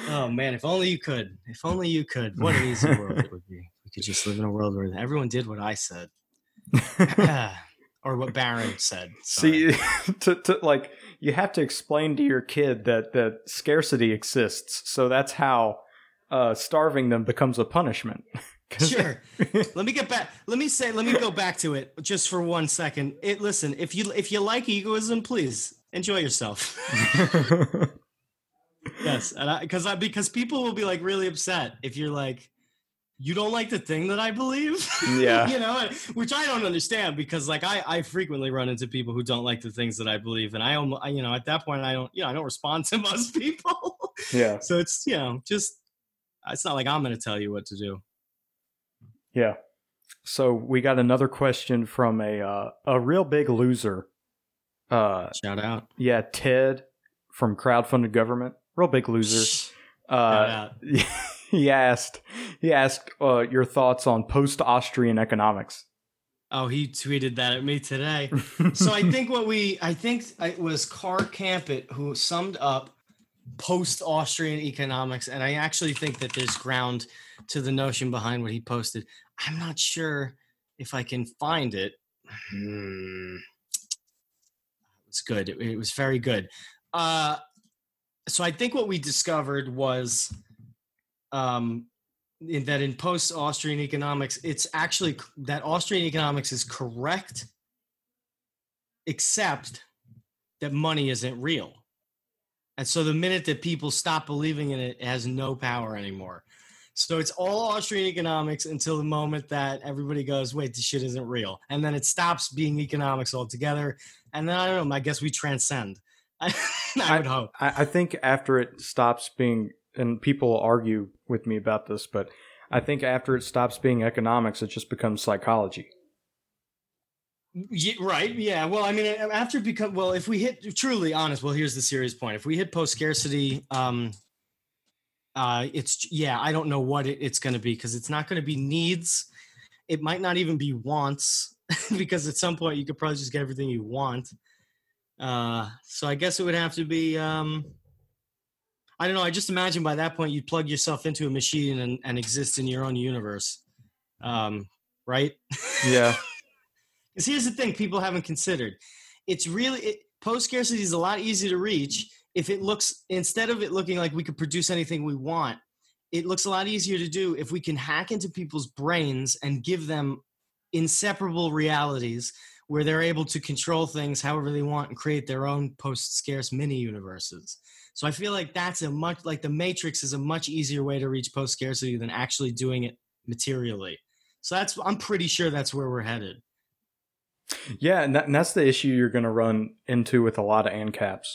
Oh man, if only you could. If only you could. What an easy world it would be. We could just live in a world where everyone did what I said. Or what Barron said. Sorry. See, like you have to explain to your kid that scarcity exists. So that's how starving them becomes a punishment. Sure. Let me go back to it just for one second. Listen, if you like egoism, please enjoy yourself. Yes, because people will be like really upset if you're like, you don't like the thing that I believe. Yeah. You know, which I don't understand, because like I frequently run into people who don't like the things that I believe, and I at that point I don't respond to most people. Yeah. So it's, you know, just, it's not like I'm going to tell you what to do. Yeah. So we got another question from a real big loser. Shout out. Yeah, Ted from Crowdfunded Government. Real big loser. He asked your thoughts on post-Austrian economics. Oh, he tweeted that at me today. So I think it was Karl Kampit who summed up post-Austrian economics, and I actually think that there's ground to the notion behind what he posted. I'm not sure if I can find it. It's good. It was very good. So I think what we discovered was that in post-Austrian economics, it's actually that Austrian economics is correct, except that money isn't real. And so the minute that people stop believing in it, it has no power anymore. So it's all Austrian economics until the moment that everybody goes, wait, this shit isn't real. And then it stops being economics altogether. And then, I don't know, I guess we transcend. I would hope. I think after it stops being, and people argue with me about this, but I think after it stops being economics, it just becomes psychology. Yeah, right. Yeah. Well, I mean, after it becomes, well, if we hit, truly honest, well, here's the serious point. If we hit post-scarcity, I don't know what it's going to be, because it's not going to be needs. It might not even be wants, because at some point you could probably just get everything you want. So I guess it would have to be, I don't know. I just imagine by that point you'd plug yourself into a machine and exist in your own universe. Right? Yeah. Because here's the thing people haven't considered. It's really, post-scarcity is a lot easier to reach. If it looks, instead of it looking like we could produce anything we want, it looks a lot easier to do if we can hack into people's brains and give them inseparable realities where they're able to control things however they want and create their own post-scarce mini-universes. So I feel like that's the Matrix is a much easier way to reach post-scarcity than actually doing it materially. So I'm pretty sure that's where we're headed. Yeah, and that's the issue you're going to run into with a lot of ANCAPs.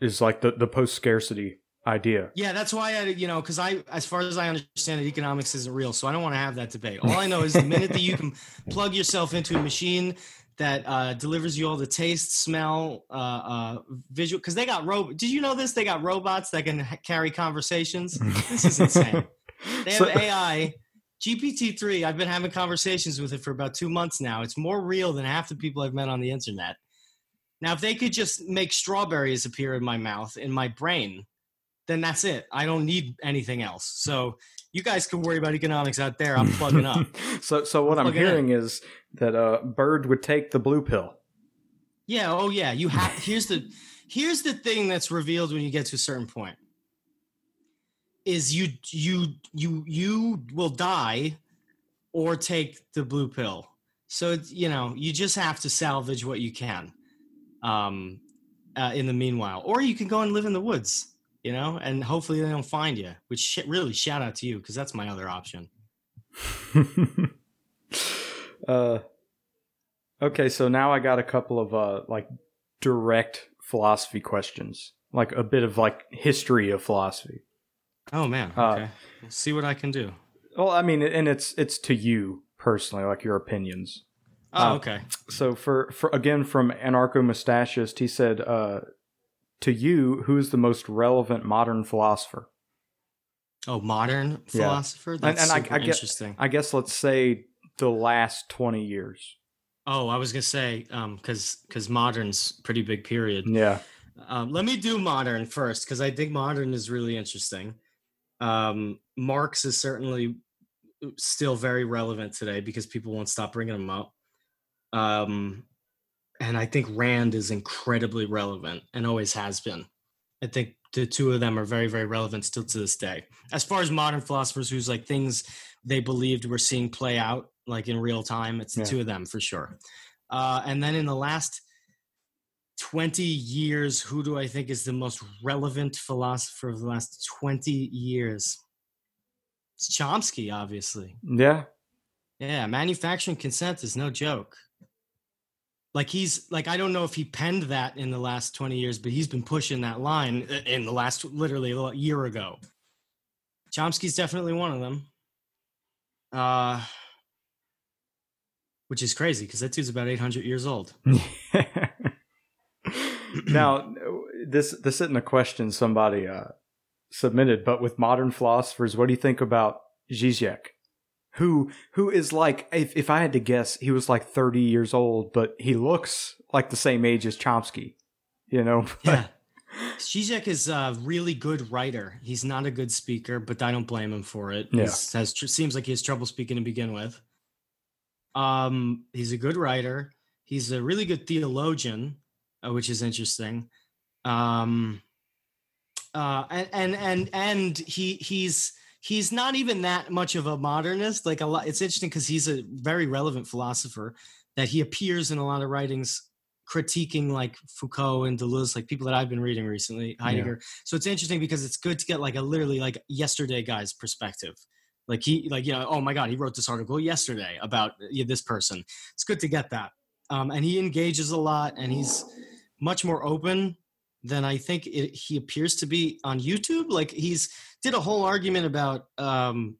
Is like the post-scarcity idea. Yeah, that's why because as far as I understand it, economics isn't real, so I don't want to have that debate. All I know is the minute that you can plug yourself into a machine that delivers you all the taste, smell, visual, because they got did you know this? They got robots that can carry conversations. This is insane. They have AI. GPT-3, I've been having conversations with it for about 2 months now. It's more real than half the people I've met on the internet. Now, if they could just make strawberries appear in my mouth, in my brain, then that's it. I don't need anything else. So you guys can worry about economics out there. I'm plugging up. So what I'm hearing is that Bird would take the blue pill. Yeah. Oh, yeah. You have. Here's the thing that's revealed when you get to a certain point. Is you will die or take the blue pill. So, you just have to salvage what you can in the meanwhile. Or you can go and live in the woods, and hopefully they don't find you, which really shout out to you because that's my other option. Okay, so now I got a couple of direct philosophy questions, like a bit of history of philosophy. Oh, man. Okay. We'll see what I can do. Well, I mean, and it's to you personally, like your opinions. Oh, okay. So for again, from Anarcho-Mustachist, he said, to you, who is the most relevant modern philosopher? Oh, modern philosopher? Yeah. That's and I guess, interesting. I guess let's say the last 20 years. Oh, I was going to say, because modern's pretty big period. Yeah. Let me do modern first, because I think modern is really interesting. Marx is certainly still very relevant today because people won't stop bringing him up. And I think Rand is incredibly relevant and always has been. I think the two of them are very, very relevant still to this day. As far as modern philosophers whose things they believed were seeing play out in real time, it's the two of them for sure. And then in the last 20 years, who do I think is the most relevant philosopher of the last 20 years? It's Chomsky, obviously. Yeah. Yeah, manufacturing consent is no joke. I don't know if he penned that in the last 20 years, but he's been pushing that line in the last, literally a year ago. Chomsky's definitely one of them. Which is crazy because that dude's about 800 years old. Now, this isn't a question somebody submitted, but with modern philosophers, what do you think about Zizek? Who is like, if I had to guess, he was like 30 years old, but he looks like the same age as Chomsky, you know? Yeah. Zizek is a really good writer. He's not a good speaker, but I don't blame him for it. Yeah. Seems like he has trouble speaking to begin with. He's a good writer. He's a really good theologian, which is interesting. And he's not even that much of a modernist. Like a lot, it's interesting because he's a very relevant philosopher that he appears in a lot of writings critiquing like Foucault and Deleuze, like people that I've been reading recently, Heidegger. Yeah. So it's interesting because it's good to get like a literally like yesterday guy's perspective. Like he, like, you know, oh my God, he wrote this article yesterday about this person. It's good to get that. And he engages a lot and he's much more open than I think he appears to be on YouTube. Like he's did a whole argument about an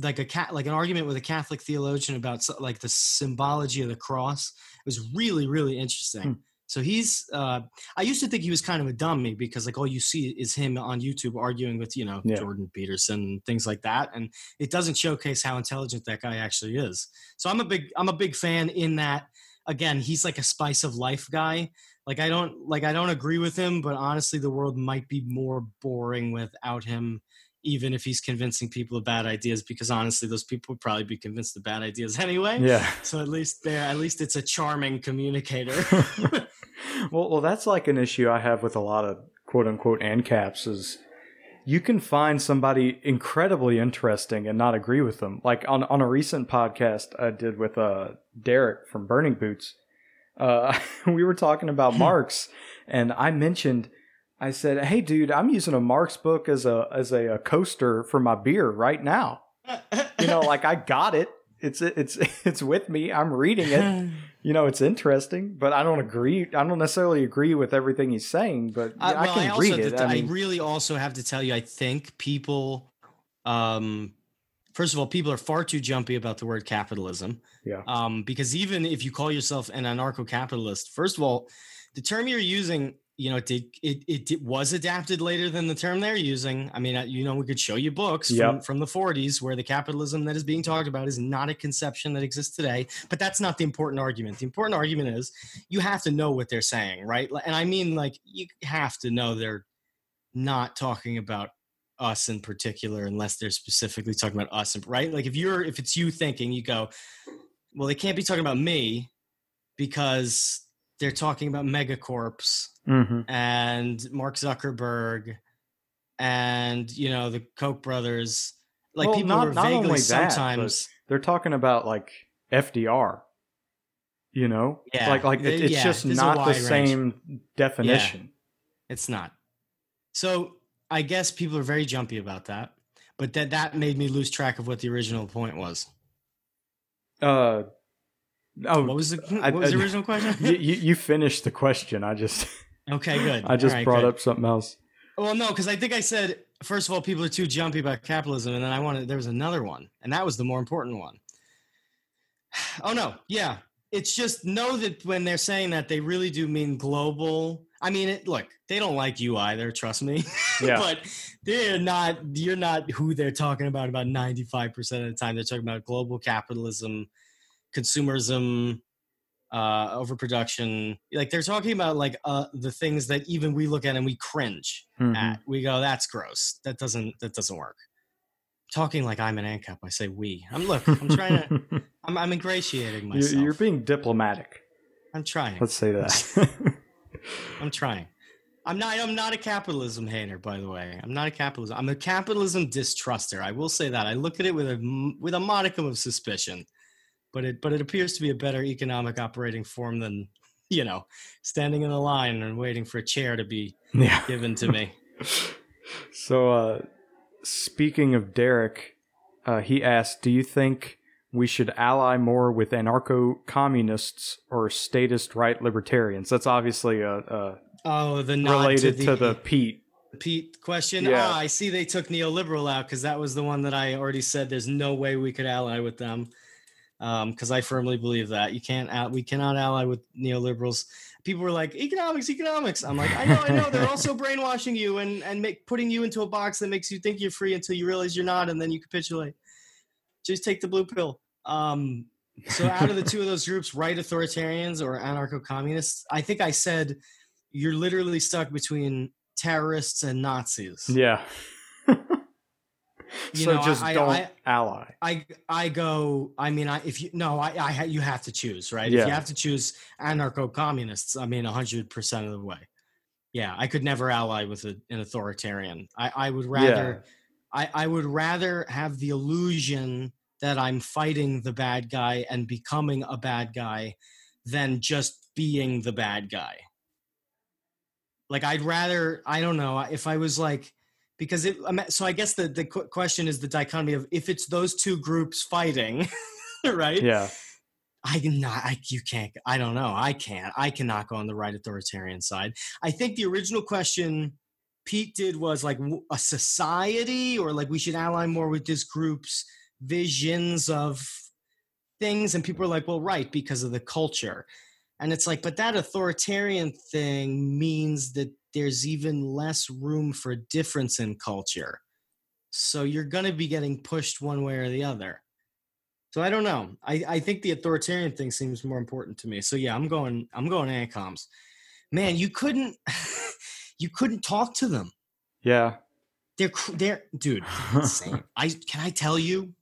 argument with a Catholic theologian about like the symbology of the cross. It was really, really interesting. So he's I used to think he was kind of a dummy because like all you see is him on YouTube arguing with, Jordan Peterson and things like that. And it doesn't showcase how intelligent that guy actually is. So I'm a big fan in that. Again, he's like a spice of life guy. Like I don't agree with him, but honestly, the world might be more boring without him, even if he's convincing people of bad ideas, because honestly, those people would probably be convinced of bad ideas anyway. Yeah. So at least it's a charming communicator. Well, that's like an issue I have with a lot of quote unquote ANCAPs is you can find somebody incredibly interesting and not agree with them. Like on a recent podcast I did with Derek from Burning Boots. We were talking about Marx and I said, hey dude, I'm using a Marx book as a coaster for my beer right now. Like I got it. It's with me. I'm reading it. It's interesting, but I don't agree. I don't necessarily agree with everything he's saying, but I can read it. I really also have to tell you, I think people, first of all, people are far too jumpy about the word capitalism. Yeah. Because even if you call yourself an anarcho-capitalist, first of all, the term you're using, it was adapted later than the term they're using. I mean, we could show you books from the 40s where the capitalism that is being talked about is not a conception that exists today. But that's not the important argument. The important argument is you have to know what they're saying, right? And I mean, like, you have to know they're not talking about us in particular, unless they're specifically talking about us, right? Like if it's you thinking, you go, well, they can't be talking about me because they're talking about megacorps and Mark Zuckerberg and, the Koch brothers, like people are vaguely sometimes they're talking about like FDR, it's just not the same definition. It's not. So I guess people are very jumpy about that, but that made me lose track of what the original point was. What was the original question? You finished the question. Okay, good. I brought up something else. Well, no, because I think I said, first of all, people are too jumpy about capitalism, and then there was another one, and that was the more important one. Oh, no, yeah. It's just know that when they're saying that, they really do mean global. I mean, they don't like you either, trust me. Yeah. But you're not who they're talking about 95% of the time. They're talking about global capitalism, consumerism, overproduction. Like they're talking about the things that even we look at and we cringe at. We go, that's gross. That doesn't work. Talking like I'm an ANCAP, I say we. I'm trying to. I'm ingratiating myself. You're being diplomatic. I'm trying. Let's say that. I'm trying. I'm not a capitalism hater, by the way. I'm a capitalism distruster. I will say that. I look at it with a modicum of suspicion. But it appears to be a better economic operating form than, standing in a line and waiting for a chair to be given to me. So speaking of Derek, he asked, do you think we should ally more with anarcho-communists or statist right libertarians? That's obviously related to the Pete question. Yeah. I see they took neoliberal out because that was the one that I already said there's no way we could ally with them. because I firmly believe that you can't we cannot ally with neoliberals. People were like, economics. I'm like, I know. They're also brainwashing you and putting you into a box that makes you think you're free until you realize you're not, and then you capitulate. Just take the blue pill. So out of the two of those groups, right authoritarians or anarcho-communists, I think I said you're literally stuck between terrorists and Nazis. Yeah. Don't ally. You have to choose, right? Yeah. If you have to choose anarcho-communists, 100% of the way. Yeah. I could never ally with an authoritarian. I would rather have the illusion that I'm fighting the bad guy and becoming a bad guy than just being the bad guy. Like, I'd rather, I don't know, if I was like, because it, so I guess the question is the dichotomy of if it's those two groups fighting, right? Yeah. I cannot go on the right authoritarian side. I think the original question Pete did was like a society, or like we should ally more with this group's visions of things. And people are like, well, right, because of the culture. And it's like, but that authoritarian thing means that there's even less room for difference in culture. So you're going to be getting pushed one way or the other. So I don't know. I think the authoritarian thing seems more important to me. So yeah, I'm going ACOMs. Man, you couldn't talk to them. Yeah. They're dude, insane. Can I tell you?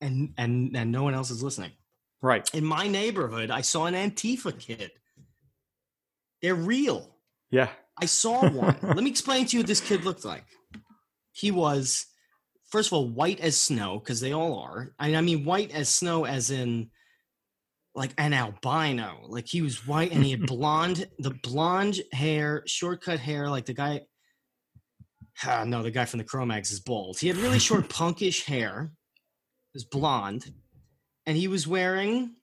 And no one else is listening. Right. In my neighborhood, I saw an Antifa kid. They're real. Yeah. I saw one. Let me explain to you what this kid looked like. He was, first of all, white as snow, because they all are. And I mean white as snow as in like an albino. Like he was white and he had blonde hair, short-cut hair, like the guy. No, the guy from the Cro-Mags is bald. He had really short punkish hair. He was blonde. And he was wearing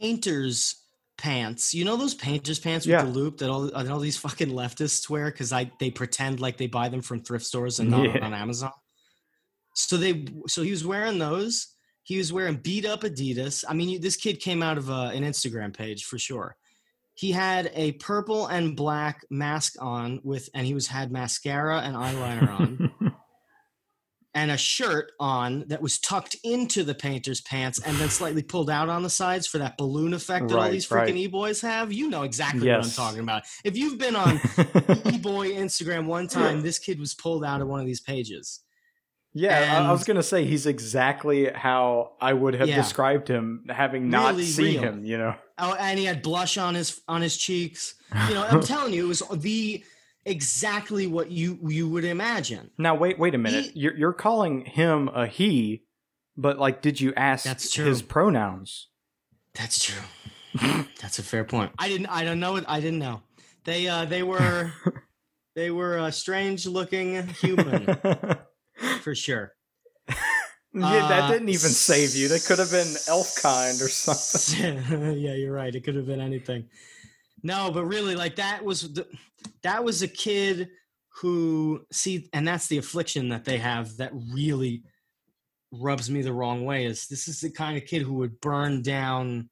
painter's pants. You know those painter's pants with the loop that all these fucking leftists wear because they pretend like they buy them from thrift stores and not on Amazon. So he was wearing those. He was wearing beat up Adidas. This kid came out of an Instagram page for sure. He had a purple and black mask on and he had mascara and eyeliner on and a shirt on that was tucked into the painter's pants and then slightly pulled out on the sides for that balloon effect that all these freaking e-boys have. You know exactly what I'm talking about. If you've been on e-boy Instagram one time, this kid was pulled out of one of these pages. Yeah, and I was going to say he's exactly how I would have described him, having not really seen him, you know. Oh, and he had blush on his cheeks. You know, I'm telling you, it was exactly what you would imagine. Now, wait a minute. You're calling him a he, but like, did you ask his pronouns? That's true. That's a fair point. I didn't know. They were a strange looking human. For sure. That didn't even save you. That could have been elf kind or something. Yeah, you're right. It could have been anything. No, but really, like that was a kid who and that's the affliction that they have that really rubs me the wrong way. This is the kind of kid who would burn down,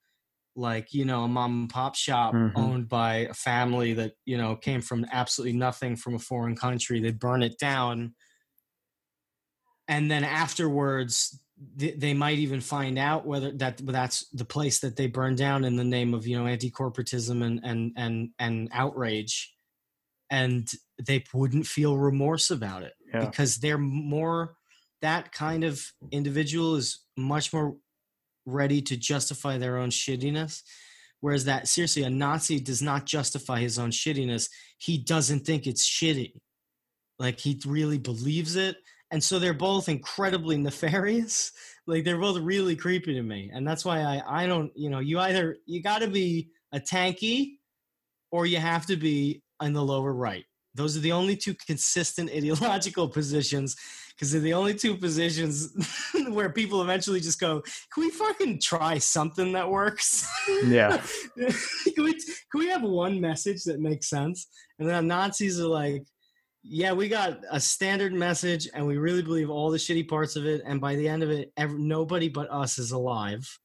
like, you know, a mom and pop shop owned by a family that, you know, came from absolutely nothing from a foreign country. They'd burn it down. And then afterwards, they might even find out whether that's the place that they burned down in the name of, you know, anti-corporatism and outrage. And they wouldn't feel remorse about it because that kind of individual is much more ready to justify their own shittiness. Whereas seriously, a Nazi does not justify his own shittiness. He doesn't think it's shitty. Like, he really believes it. And so they're both incredibly nefarious. Like, they're both really creepy to me. And that's why I don't, you know, you got to be a tanky or you have to be in the lower right. Those are the only two consistent ideological positions because they're the only two positions where people eventually just go, can we fucking try something that works? Yeah. Can we have one message that makes sense? And then Nazis are like, Yeah, we got a standard message, and we really believe all the shitty parts of it. And by the end of it, nobody but us is alive.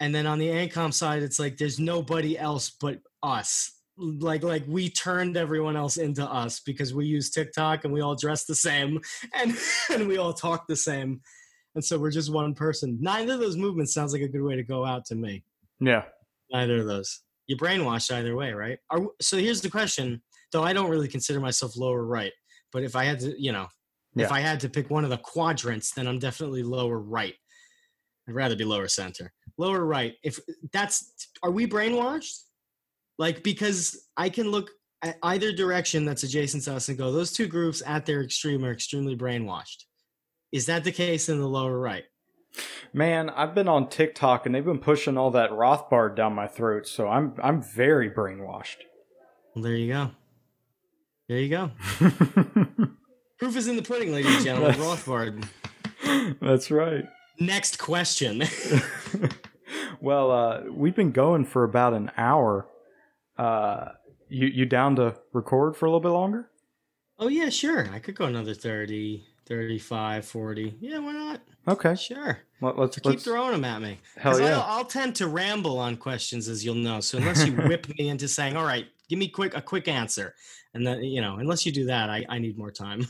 And then on the ANCOM side, it's like there's nobody else but us. Like we turned everyone else into us because we use TikTok and we all dress the same and we all talk the same. And so we're just one person. Neither of those movements sounds like a good way to go out to me. Yeah. Neither of those. You're brainwashed either way, right? So here's the question. Though I don't really consider myself lower right, but if I had to, if I had to pick one of the quadrants, then I'm definitely lower right. I'd rather be lower center. Lower right. Are we brainwashed? Like, because I can look at either direction that's adjacent to us and go, those two groups at their extreme are extremely brainwashed. Is that the case in the lower right? Man, I've been on TikTok and they've been pushing all that Rothbard down my throat, so I'm very brainwashed. Well, there you go. There you go. Proof is in the pudding, ladies and gentlemen. Rothbard. That's right. Next question. Well, we've been going for about an hour. You down to record for a little bit longer? Oh, yeah, sure. I could go another 30, 35, 40. Yeah, why not? Okay. Sure. Well, let's keep throwing them at me. Hell yeah. I'll tend to ramble on questions, as you'll know. So unless you whip me into saying, all right, give me a quick answer. And then, unless you do that, I need more time.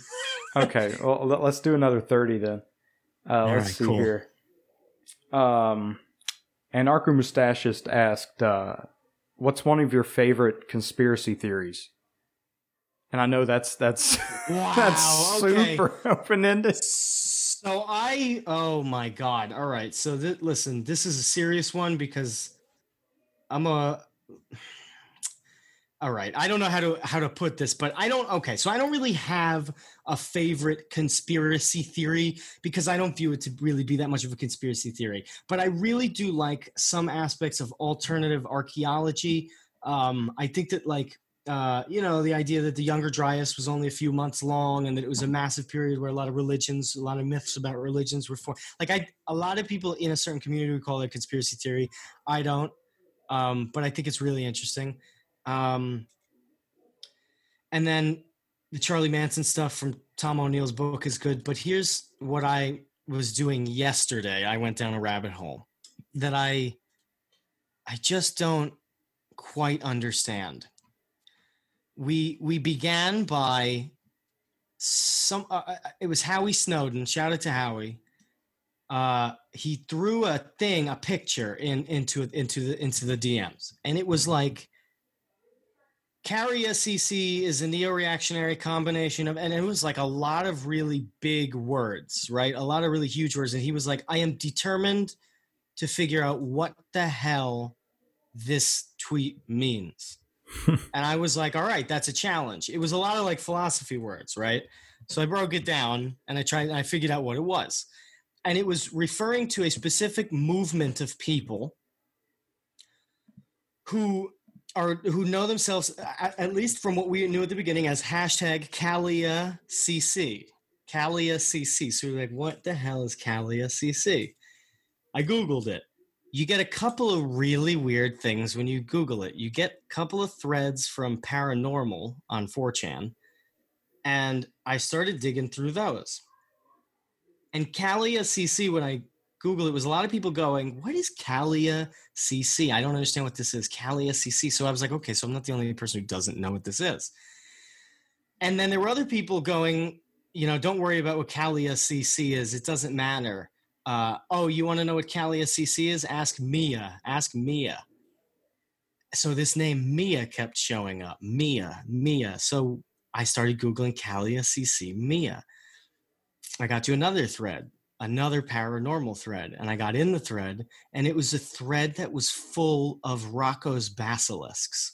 Okay. Well, let's do another 30 then. Let's see here. Anarcho Mustachist asked, what's one of your favorite conspiracy theories? And I know that's wow, that's super open-ended. So oh my God. All right. So listen, this is a serious one because all right. I don't know how to put this, but so I don't really have a favorite conspiracy theory because I don't view it to really be that much of a conspiracy theory. But I really do like some aspects of alternative archaeology. I think that the idea that the Younger Dryas was only a few months long and that it was a massive period where a lot of myths about religions were formed. Like a lot of people in a certain community would call it a conspiracy theory. I don't. But I think it's really interesting. And then the Charlie Manson stuff from Tom O'Neill's book is good, but here's what I was doing yesterday. I went down a rabbit hole that I just don't quite understand. We began by it was Howie Snowden. Shout out to Howie. He threw a picture into the DMs, and it was like, Carrie SCC is a neo-reactionary combination of, and it was like a lot of really big words, right? A lot of really huge words. And he was like, I am determined to figure out what the hell this tweet means. And I was like, all right, that's a challenge. It was a lot of like philosophy words, right? So I broke it down and I figured out what it was. And it was referring to a specific movement of people who know themselves, at least from what we knew at the beginning, as hashtag KaliYuCC. KaliYuCC. So we're like, what the hell is KaliYuCC? I Googled it. You get a couple of really weird things when you Google it. You get a couple of threads from Paranormal on 4chan, and I started digging through those. And KaliYuCC, when I Google it, was a lot of people going, what is KaliYuCC? I don't understand what this is. KaliYuCC. So I was like, okay, so I'm not the only person who doesn't know what this is. And then there were other people going, don't worry about what KaliYuCC is. It doesn't matter. You want to know what KaliYuCC is? Ask Mia. So this name Mia kept showing up. Mia. So I started Googling KaliYuCC Mia. I got to another thread. Another paranormal thread, and I got in the thread, and it was a thread that was full of Rocco's Basilisks.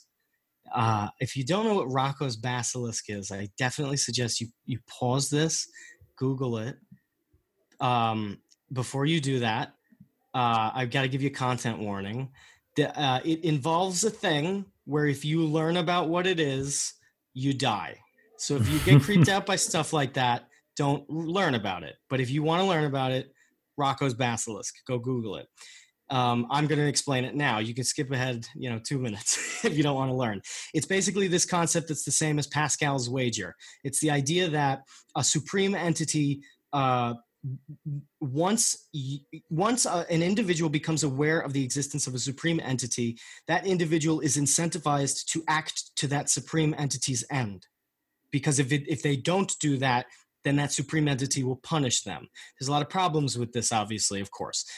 If you don't know what Rocco's Basilisk is, I definitely suggest you pause this, Google it. Before you do that, I've got to give you a content warning. It involves a thing where if you learn about what it is, you die. So if you get creeped out by stuff like that, don't learn about it. But if you want to learn about it, Rocco's Basilisk, go Google it. I'm going to explain it now. You can skip ahead, 2 minutes if you don't want to learn. It's basically this concept that's the same as Pascal's wager. It's the idea that a supreme entity, once an individual becomes aware of the existence of a supreme entity, that individual is incentivized to act to that supreme entity's end. Because if they don't do that, then that supreme entity will punish them. There's a lot of problems with this, obviously, of course.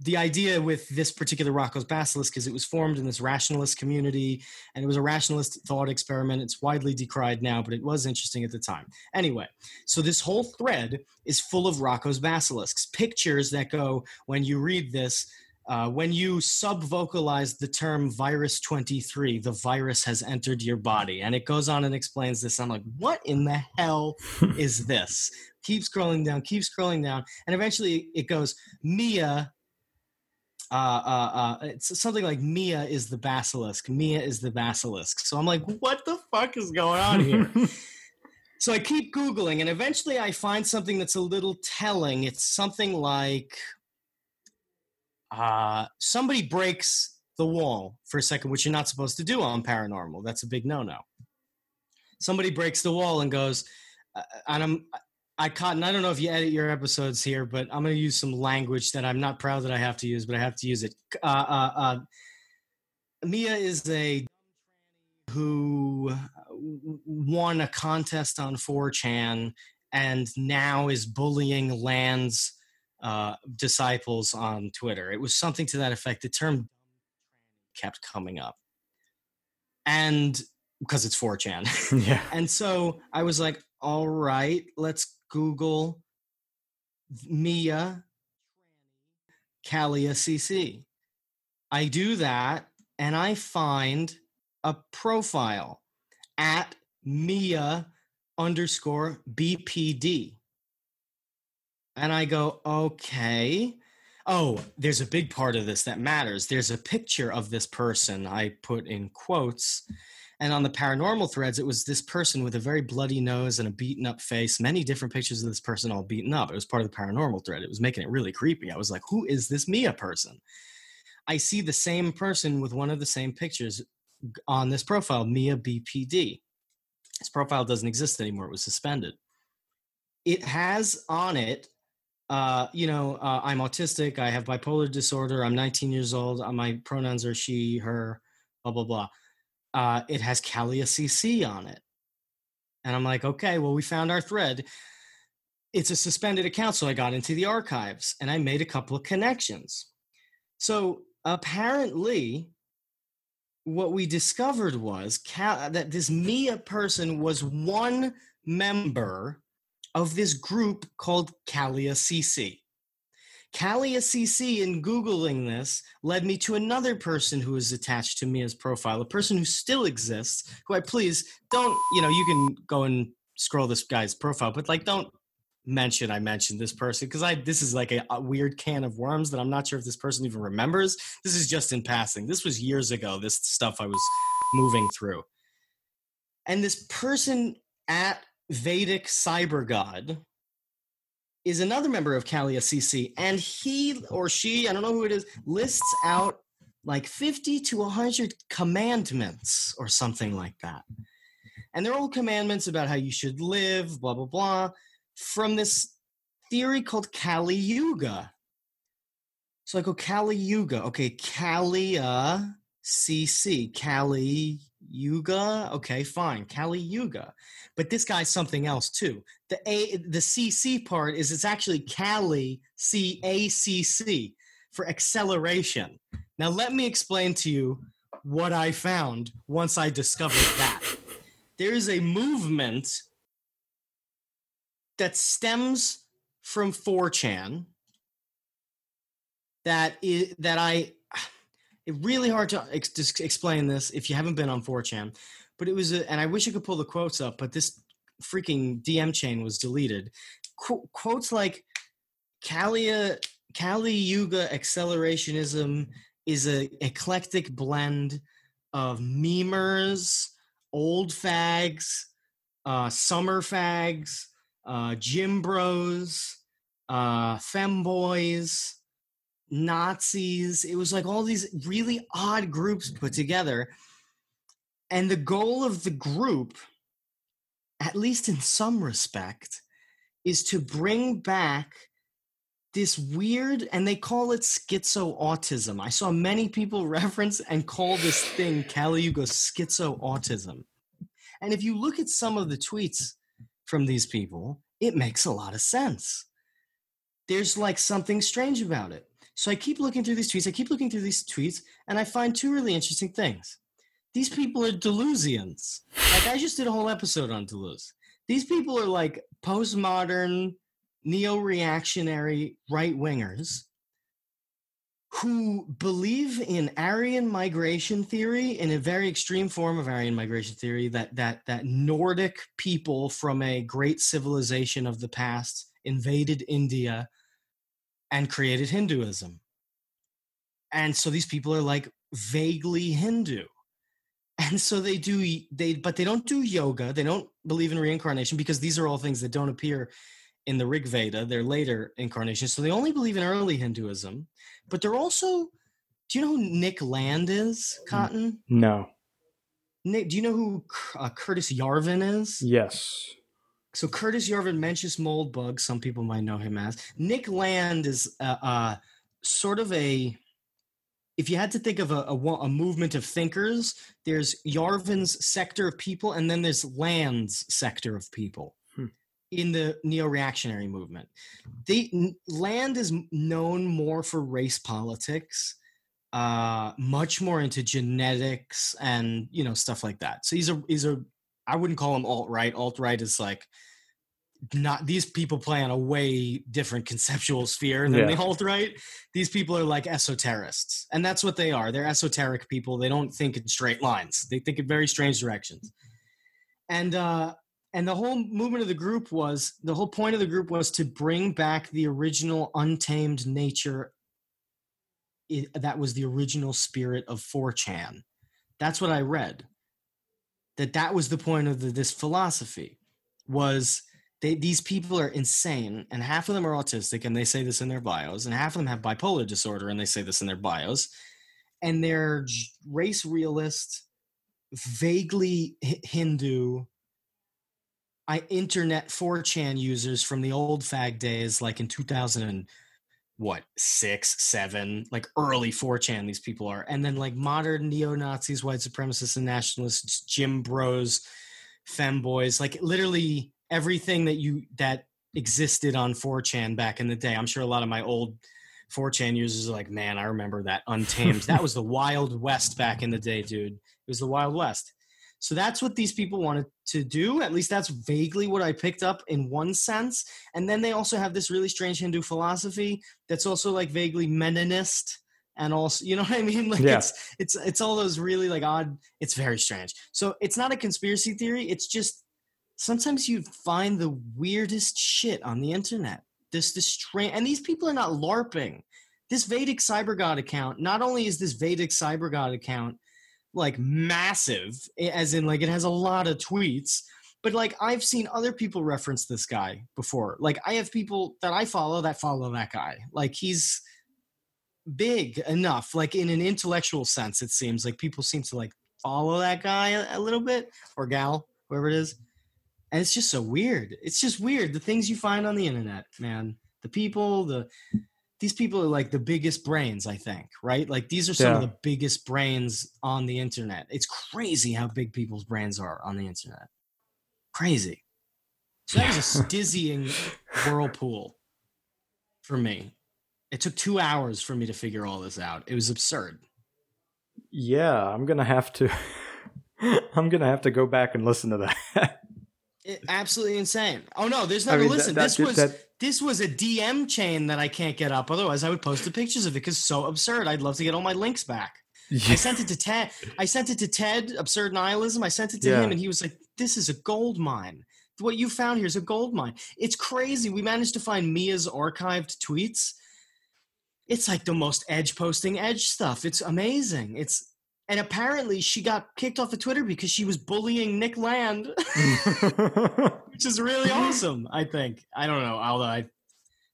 The idea with this particular Rocco's Basilisk is it was formed in this rationalist community, and it was a rationalist thought experiment. It's widely decried now, but it was interesting at the time. Anyway, so this whole thread is full of Rocco's Basilisks, pictures that go, when you read this, when you sub-vocalize the term virus 23, the virus has entered your body. And it goes on and explains this. I'm like, what in the hell is this? Keep scrolling down. And eventually it goes, Mia... it's something like Mia is the basilisk. So I'm like, what the fuck is going on here? So I keep Googling, and eventually I find something that's a little telling. It's something like somebody breaks the wall for a second, which you're not supposed to do on paranormal. That's a big no-no. Somebody breaks the wall and goes, and I don't know if you edit your episodes here, but I'm going to use some language that I'm not proud that I have to use, but I have to use it. Mia is a who won a contest on 4chan and now is bullying Land's disciples on Twitter. It was something to that effect. The term kept coming up. And because it's 4chan. Yeah. And so I was like, all right, let's Google Mia Kalia CC. I do that, and I find a profile at Mia_BPD. And I go, okay. Oh, there's a big part of this that matters. There's a picture of this person I put in quotes. And on the paranormal threads, it was this person with a very bloody nose and a beaten up face, many different pictures of this person all beaten up. It was part of the paranormal thread. It was making it really creepy. I was like, who is this Mia person? I see the same person with one of the same pictures on this profile, Mia BPD. This profile doesn't exist anymore. It was suspended. It has on it, I'm autistic. I have bipolar disorder. I'm 19 years old. My pronouns are she, her, blah, blah, blah. It has Kalia CC on it. And I'm like, okay, well, we found our thread. It's a suspended account, so I got into the archives, and I made a couple of connections. So apparently, what we discovered was that this Mia person was one member of this group called Kalia CC. Kalia CC, in Googling this, led me to another person who is attached to Mia's profile, a person who still exists, who I please don't, you can go and scroll this guy's profile, but don't mention I mentioned this person, because this is like a weird can of worms that I'm not sure if this person even remembers. This is just in passing. This was years ago, this stuff I was moving through. And this person at Vedic Cyber God is another member of Kalia CC, and he or she, I don't know who it is, lists out like 50 to 100 commandments or something like that. And they're all commandments about how you should live, blah, blah, blah, from this theory called Kali Yuga. So I go, Kali Yuga. Okay, Kalia CC, Kali Yuga. Okay, fine. Kali Yuga. But this guy's something else too. The CC part is it's actually Kali, CACC, for acceleration. Now let me explain to you what I found once I discovered that. There is a movement that stems from 4chan it's really hard to explain this if you haven't been on 4chan, but it was, and I wish I could pull the quotes up, but this freaking DM chain was deleted. Quotes like Kali Yuga accelerationism is an eclectic blend of memers, old fags, summer fags, gym bros, femboys, Nazis. It was like all these really odd groups put together. And the goal of the group, at least in some respect, is to bring back this weird, and they call it schizo-autism. I saw many people reference and call this thing Kali Yuga schizo-autism. And if you look at some of the tweets from these people, it makes a lot of sense. There's like something strange about it. So I keep looking through these tweets, and I find two really interesting things. These people are delusions. Like, I just did a whole episode on Deleuze. These people are like postmodern, neo-reactionary right-wingers who believe in Aryan migration theory, in a very extreme form of Aryan migration theory, that Nordic people from a great civilization of the past invaded India and created Hinduism. And so these people are like vaguely Hindu. And so but they don't do yoga. They don't believe in reincarnation, because these are all things that don't appear in the Rig Veda, their later incarnations. So they only believe in early Hinduism, but they're also, do you know who Nick Land is, Cotton? No. Nick, do you know who Curtis Yarvin is? Yes. So Curtis Yarvin, Mencius Moldbug, some people might know him as. Nick Land is sort of a, if you had to think of a movement of thinkers, there's Yarvin's sector of people, and then there's Land's sector of people in the neo-reactionary movement. Land is known more for race politics, much more into genetics and, you know, stuff like that. So he's I wouldn't call him alt-right. Alt-right is like, not, these people play on a way different conceptual sphere than the alt-right. These people are like esoterists, and that's what they are. They're esoteric people. They don't think in straight lines. They think in very strange directions. And the whole point of the group was to bring back the original untamed nature. That was the original spirit of 4chan. That's what I read. That was the point of this philosophy, was these people are insane, and half of them are autistic, and they say this in their bios, and half of them have bipolar disorder, and they say this in their bios, and they're race realist, vaguely Hindu, internet 4chan users from the old fag days, like in 2006, 7, like early 4chan these people are, and then like modern neo-Nazis, white supremacists and nationalists, gym bros, femboys, like literally everything that existed on 4chan back in the day. I'm sure a lot of my old 4chan users are like, man, I remember that Untamed. That was the Wild West back in the day, dude. It was the Wild West. So that's what these people wanted to do. At least that's vaguely what I picked up in one sense. And then they also have this really strange Hindu philosophy that's also like vaguely Meninist. And also, you know what I mean? Like it's all those really like odd, it's very strange. So it's not a conspiracy theory. It's just, sometimes you find the weirdest shit on the internet. This strange, and these people are not LARPing. This Vedic Cyber God account, not only is this Vedic Cyber God account like massive, as in like it has a lot of tweets, but like I've seen other people reference this guy before. Like I have people that I follow that follow that guy. Like he's big enough, like in an intellectual sense, it seems like people seem to like follow that guy a little bit, or gal, whoever it is. And it's just so weird. It's just weird. The things you find on the internet, man, the people, these people are like the biggest brains, I think, right? Like these are some of the biggest brains on the internet. It's crazy how big people's brains are on the internet. Crazy. So that was a dizzying whirlpool for me. It took 2 hours for me to figure all this out. It was absurd. Yeah, I'm going to have to go back and listen to that. Absolutely insane. Oh no, there's nothing. I mean, listen, this was a DM chain that I can't get up. Otherwise, I would post the pictures of it, because it's so absurd. I'd love to get all my links back. Yeah. I sent it to Ted. Absurd Nihilism. I sent it to him, and he was like, "This is a gold mine. What you found here is a gold mine. It's crazy." We managed to find Mia's archived tweets. It's like the most edge stuff. It's amazing. And apparently she got kicked off of Twitter because she was bullying Nick Land, which is really awesome, I think. I don't know, although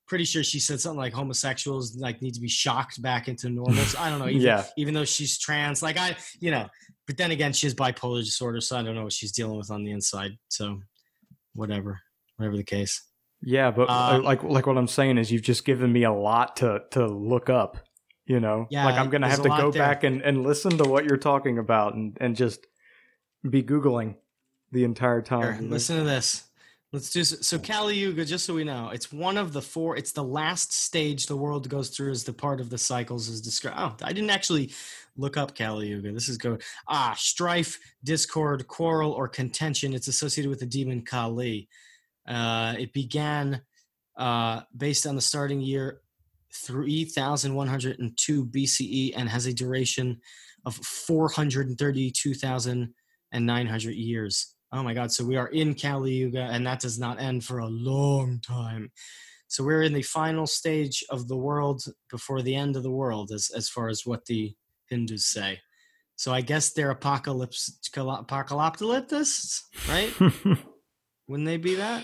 pretty sure she said something like homosexuals like need to be shocked back into normal. So I don't know. Even though she's trans, like I, you know, but then again, she has bipolar disorder. So I don't know what she's dealing with on the inside. So whatever the case. Yeah. But like what I'm saying is you've just given me a lot to look up, you know, like I'm going to have to go back and listen to what you're talking about and just be Googling the entire time. Sure. Listen to this. Let's do so. Kali Yuga, just so we know, it's one of the four. It's the last stage the world goes through as the part of the cycles is described. Oh, I didn't actually look up Kali Yuga. This is good. Strife, discord, quarrel, or contention. It's associated with the demon Kali. It began based on the starting year 3102 BCE and has a duration of 432,900 years. Oh my God. So we are in Kali Yuga and that does not end for a long time. So we're in the final stage of the world before the end of the world as far as what the Hindus say. So I guess they're apocalypticists, right? Wouldn't they be that?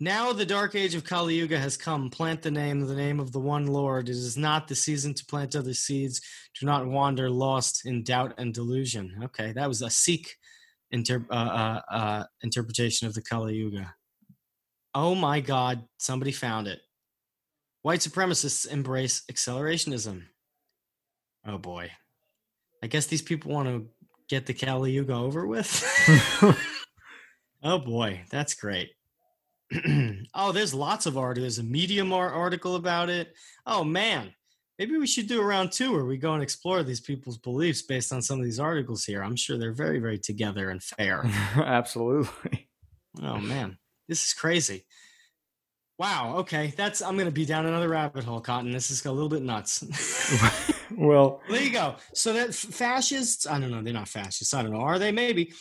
Now the dark age of Kali Yuga has come. Plant the name of the one Lord. It is not the season to plant other seeds. Do not wander lost in doubt and delusion. Okay. That was a Sikh interpretation of the Kali Yuga. Oh my God, somebody found it. White supremacists embrace accelerationism. Oh boy. I guess these people want to get the Kali Yuga over with. Oh boy, that's great. Oh, there's lots of art. There's a Medium article about it. Oh man, maybe we should do a round two where we go and explore these people's beliefs based on some of these articles here. I'm sure they're very, very together and fair. Absolutely. Oh man, this is crazy. Wow. Okay. I'm going to be down another rabbit hole, Cotton. This is a little bit nuts. Well, there you go. So that fascists, I don't know. They're not fascists. I don't know. Are they? Maybe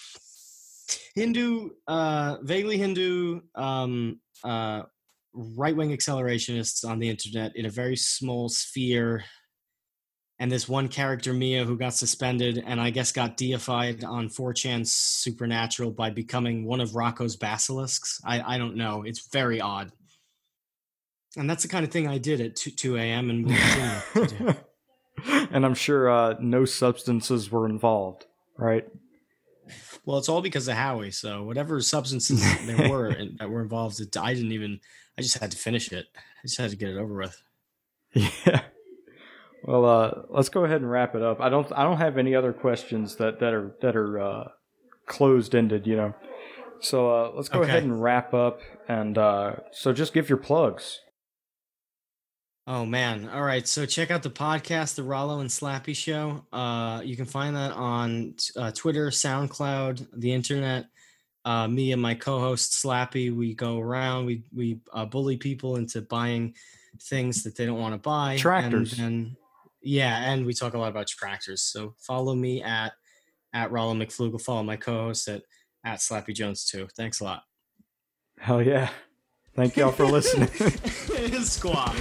Hindu, vaguely Hindu, right-wing accelerationists on the internet in a very small sphere, and this one character Mia who got suspended and I guess got deified on 4chan Supernatural by becoming one of Rocco's basilisks. I don't know, it's very odd, and that's the kind of thing I did at 2 a.m. and we'll continue. And I'm sure no substances were involved, right? Well, it's all because of Howie. So whatever substances there were that were involved, I just had to finish it. I just had to get it over with. Yeah. Well, let's go ahead and wrap it up. I don't have any other questions that are closed ended, you know. So let's go ahead and wrap up. And so just give your plugs. Oh, man. All right. So check out the podcast, The Rollo and Slappy Show. You can find that on Twitter, SoundCloud, the internet. Me and my co-host Slappy, we go around. We bully people into buying things that they don't want to buy. Tractors. And we talk a lot about tractors. So follow me at Rollo McFlugel. Follow my co-host at Slappy Jones too. Thanks a lot. Hell yeah. Thank y'all for listening. Squad.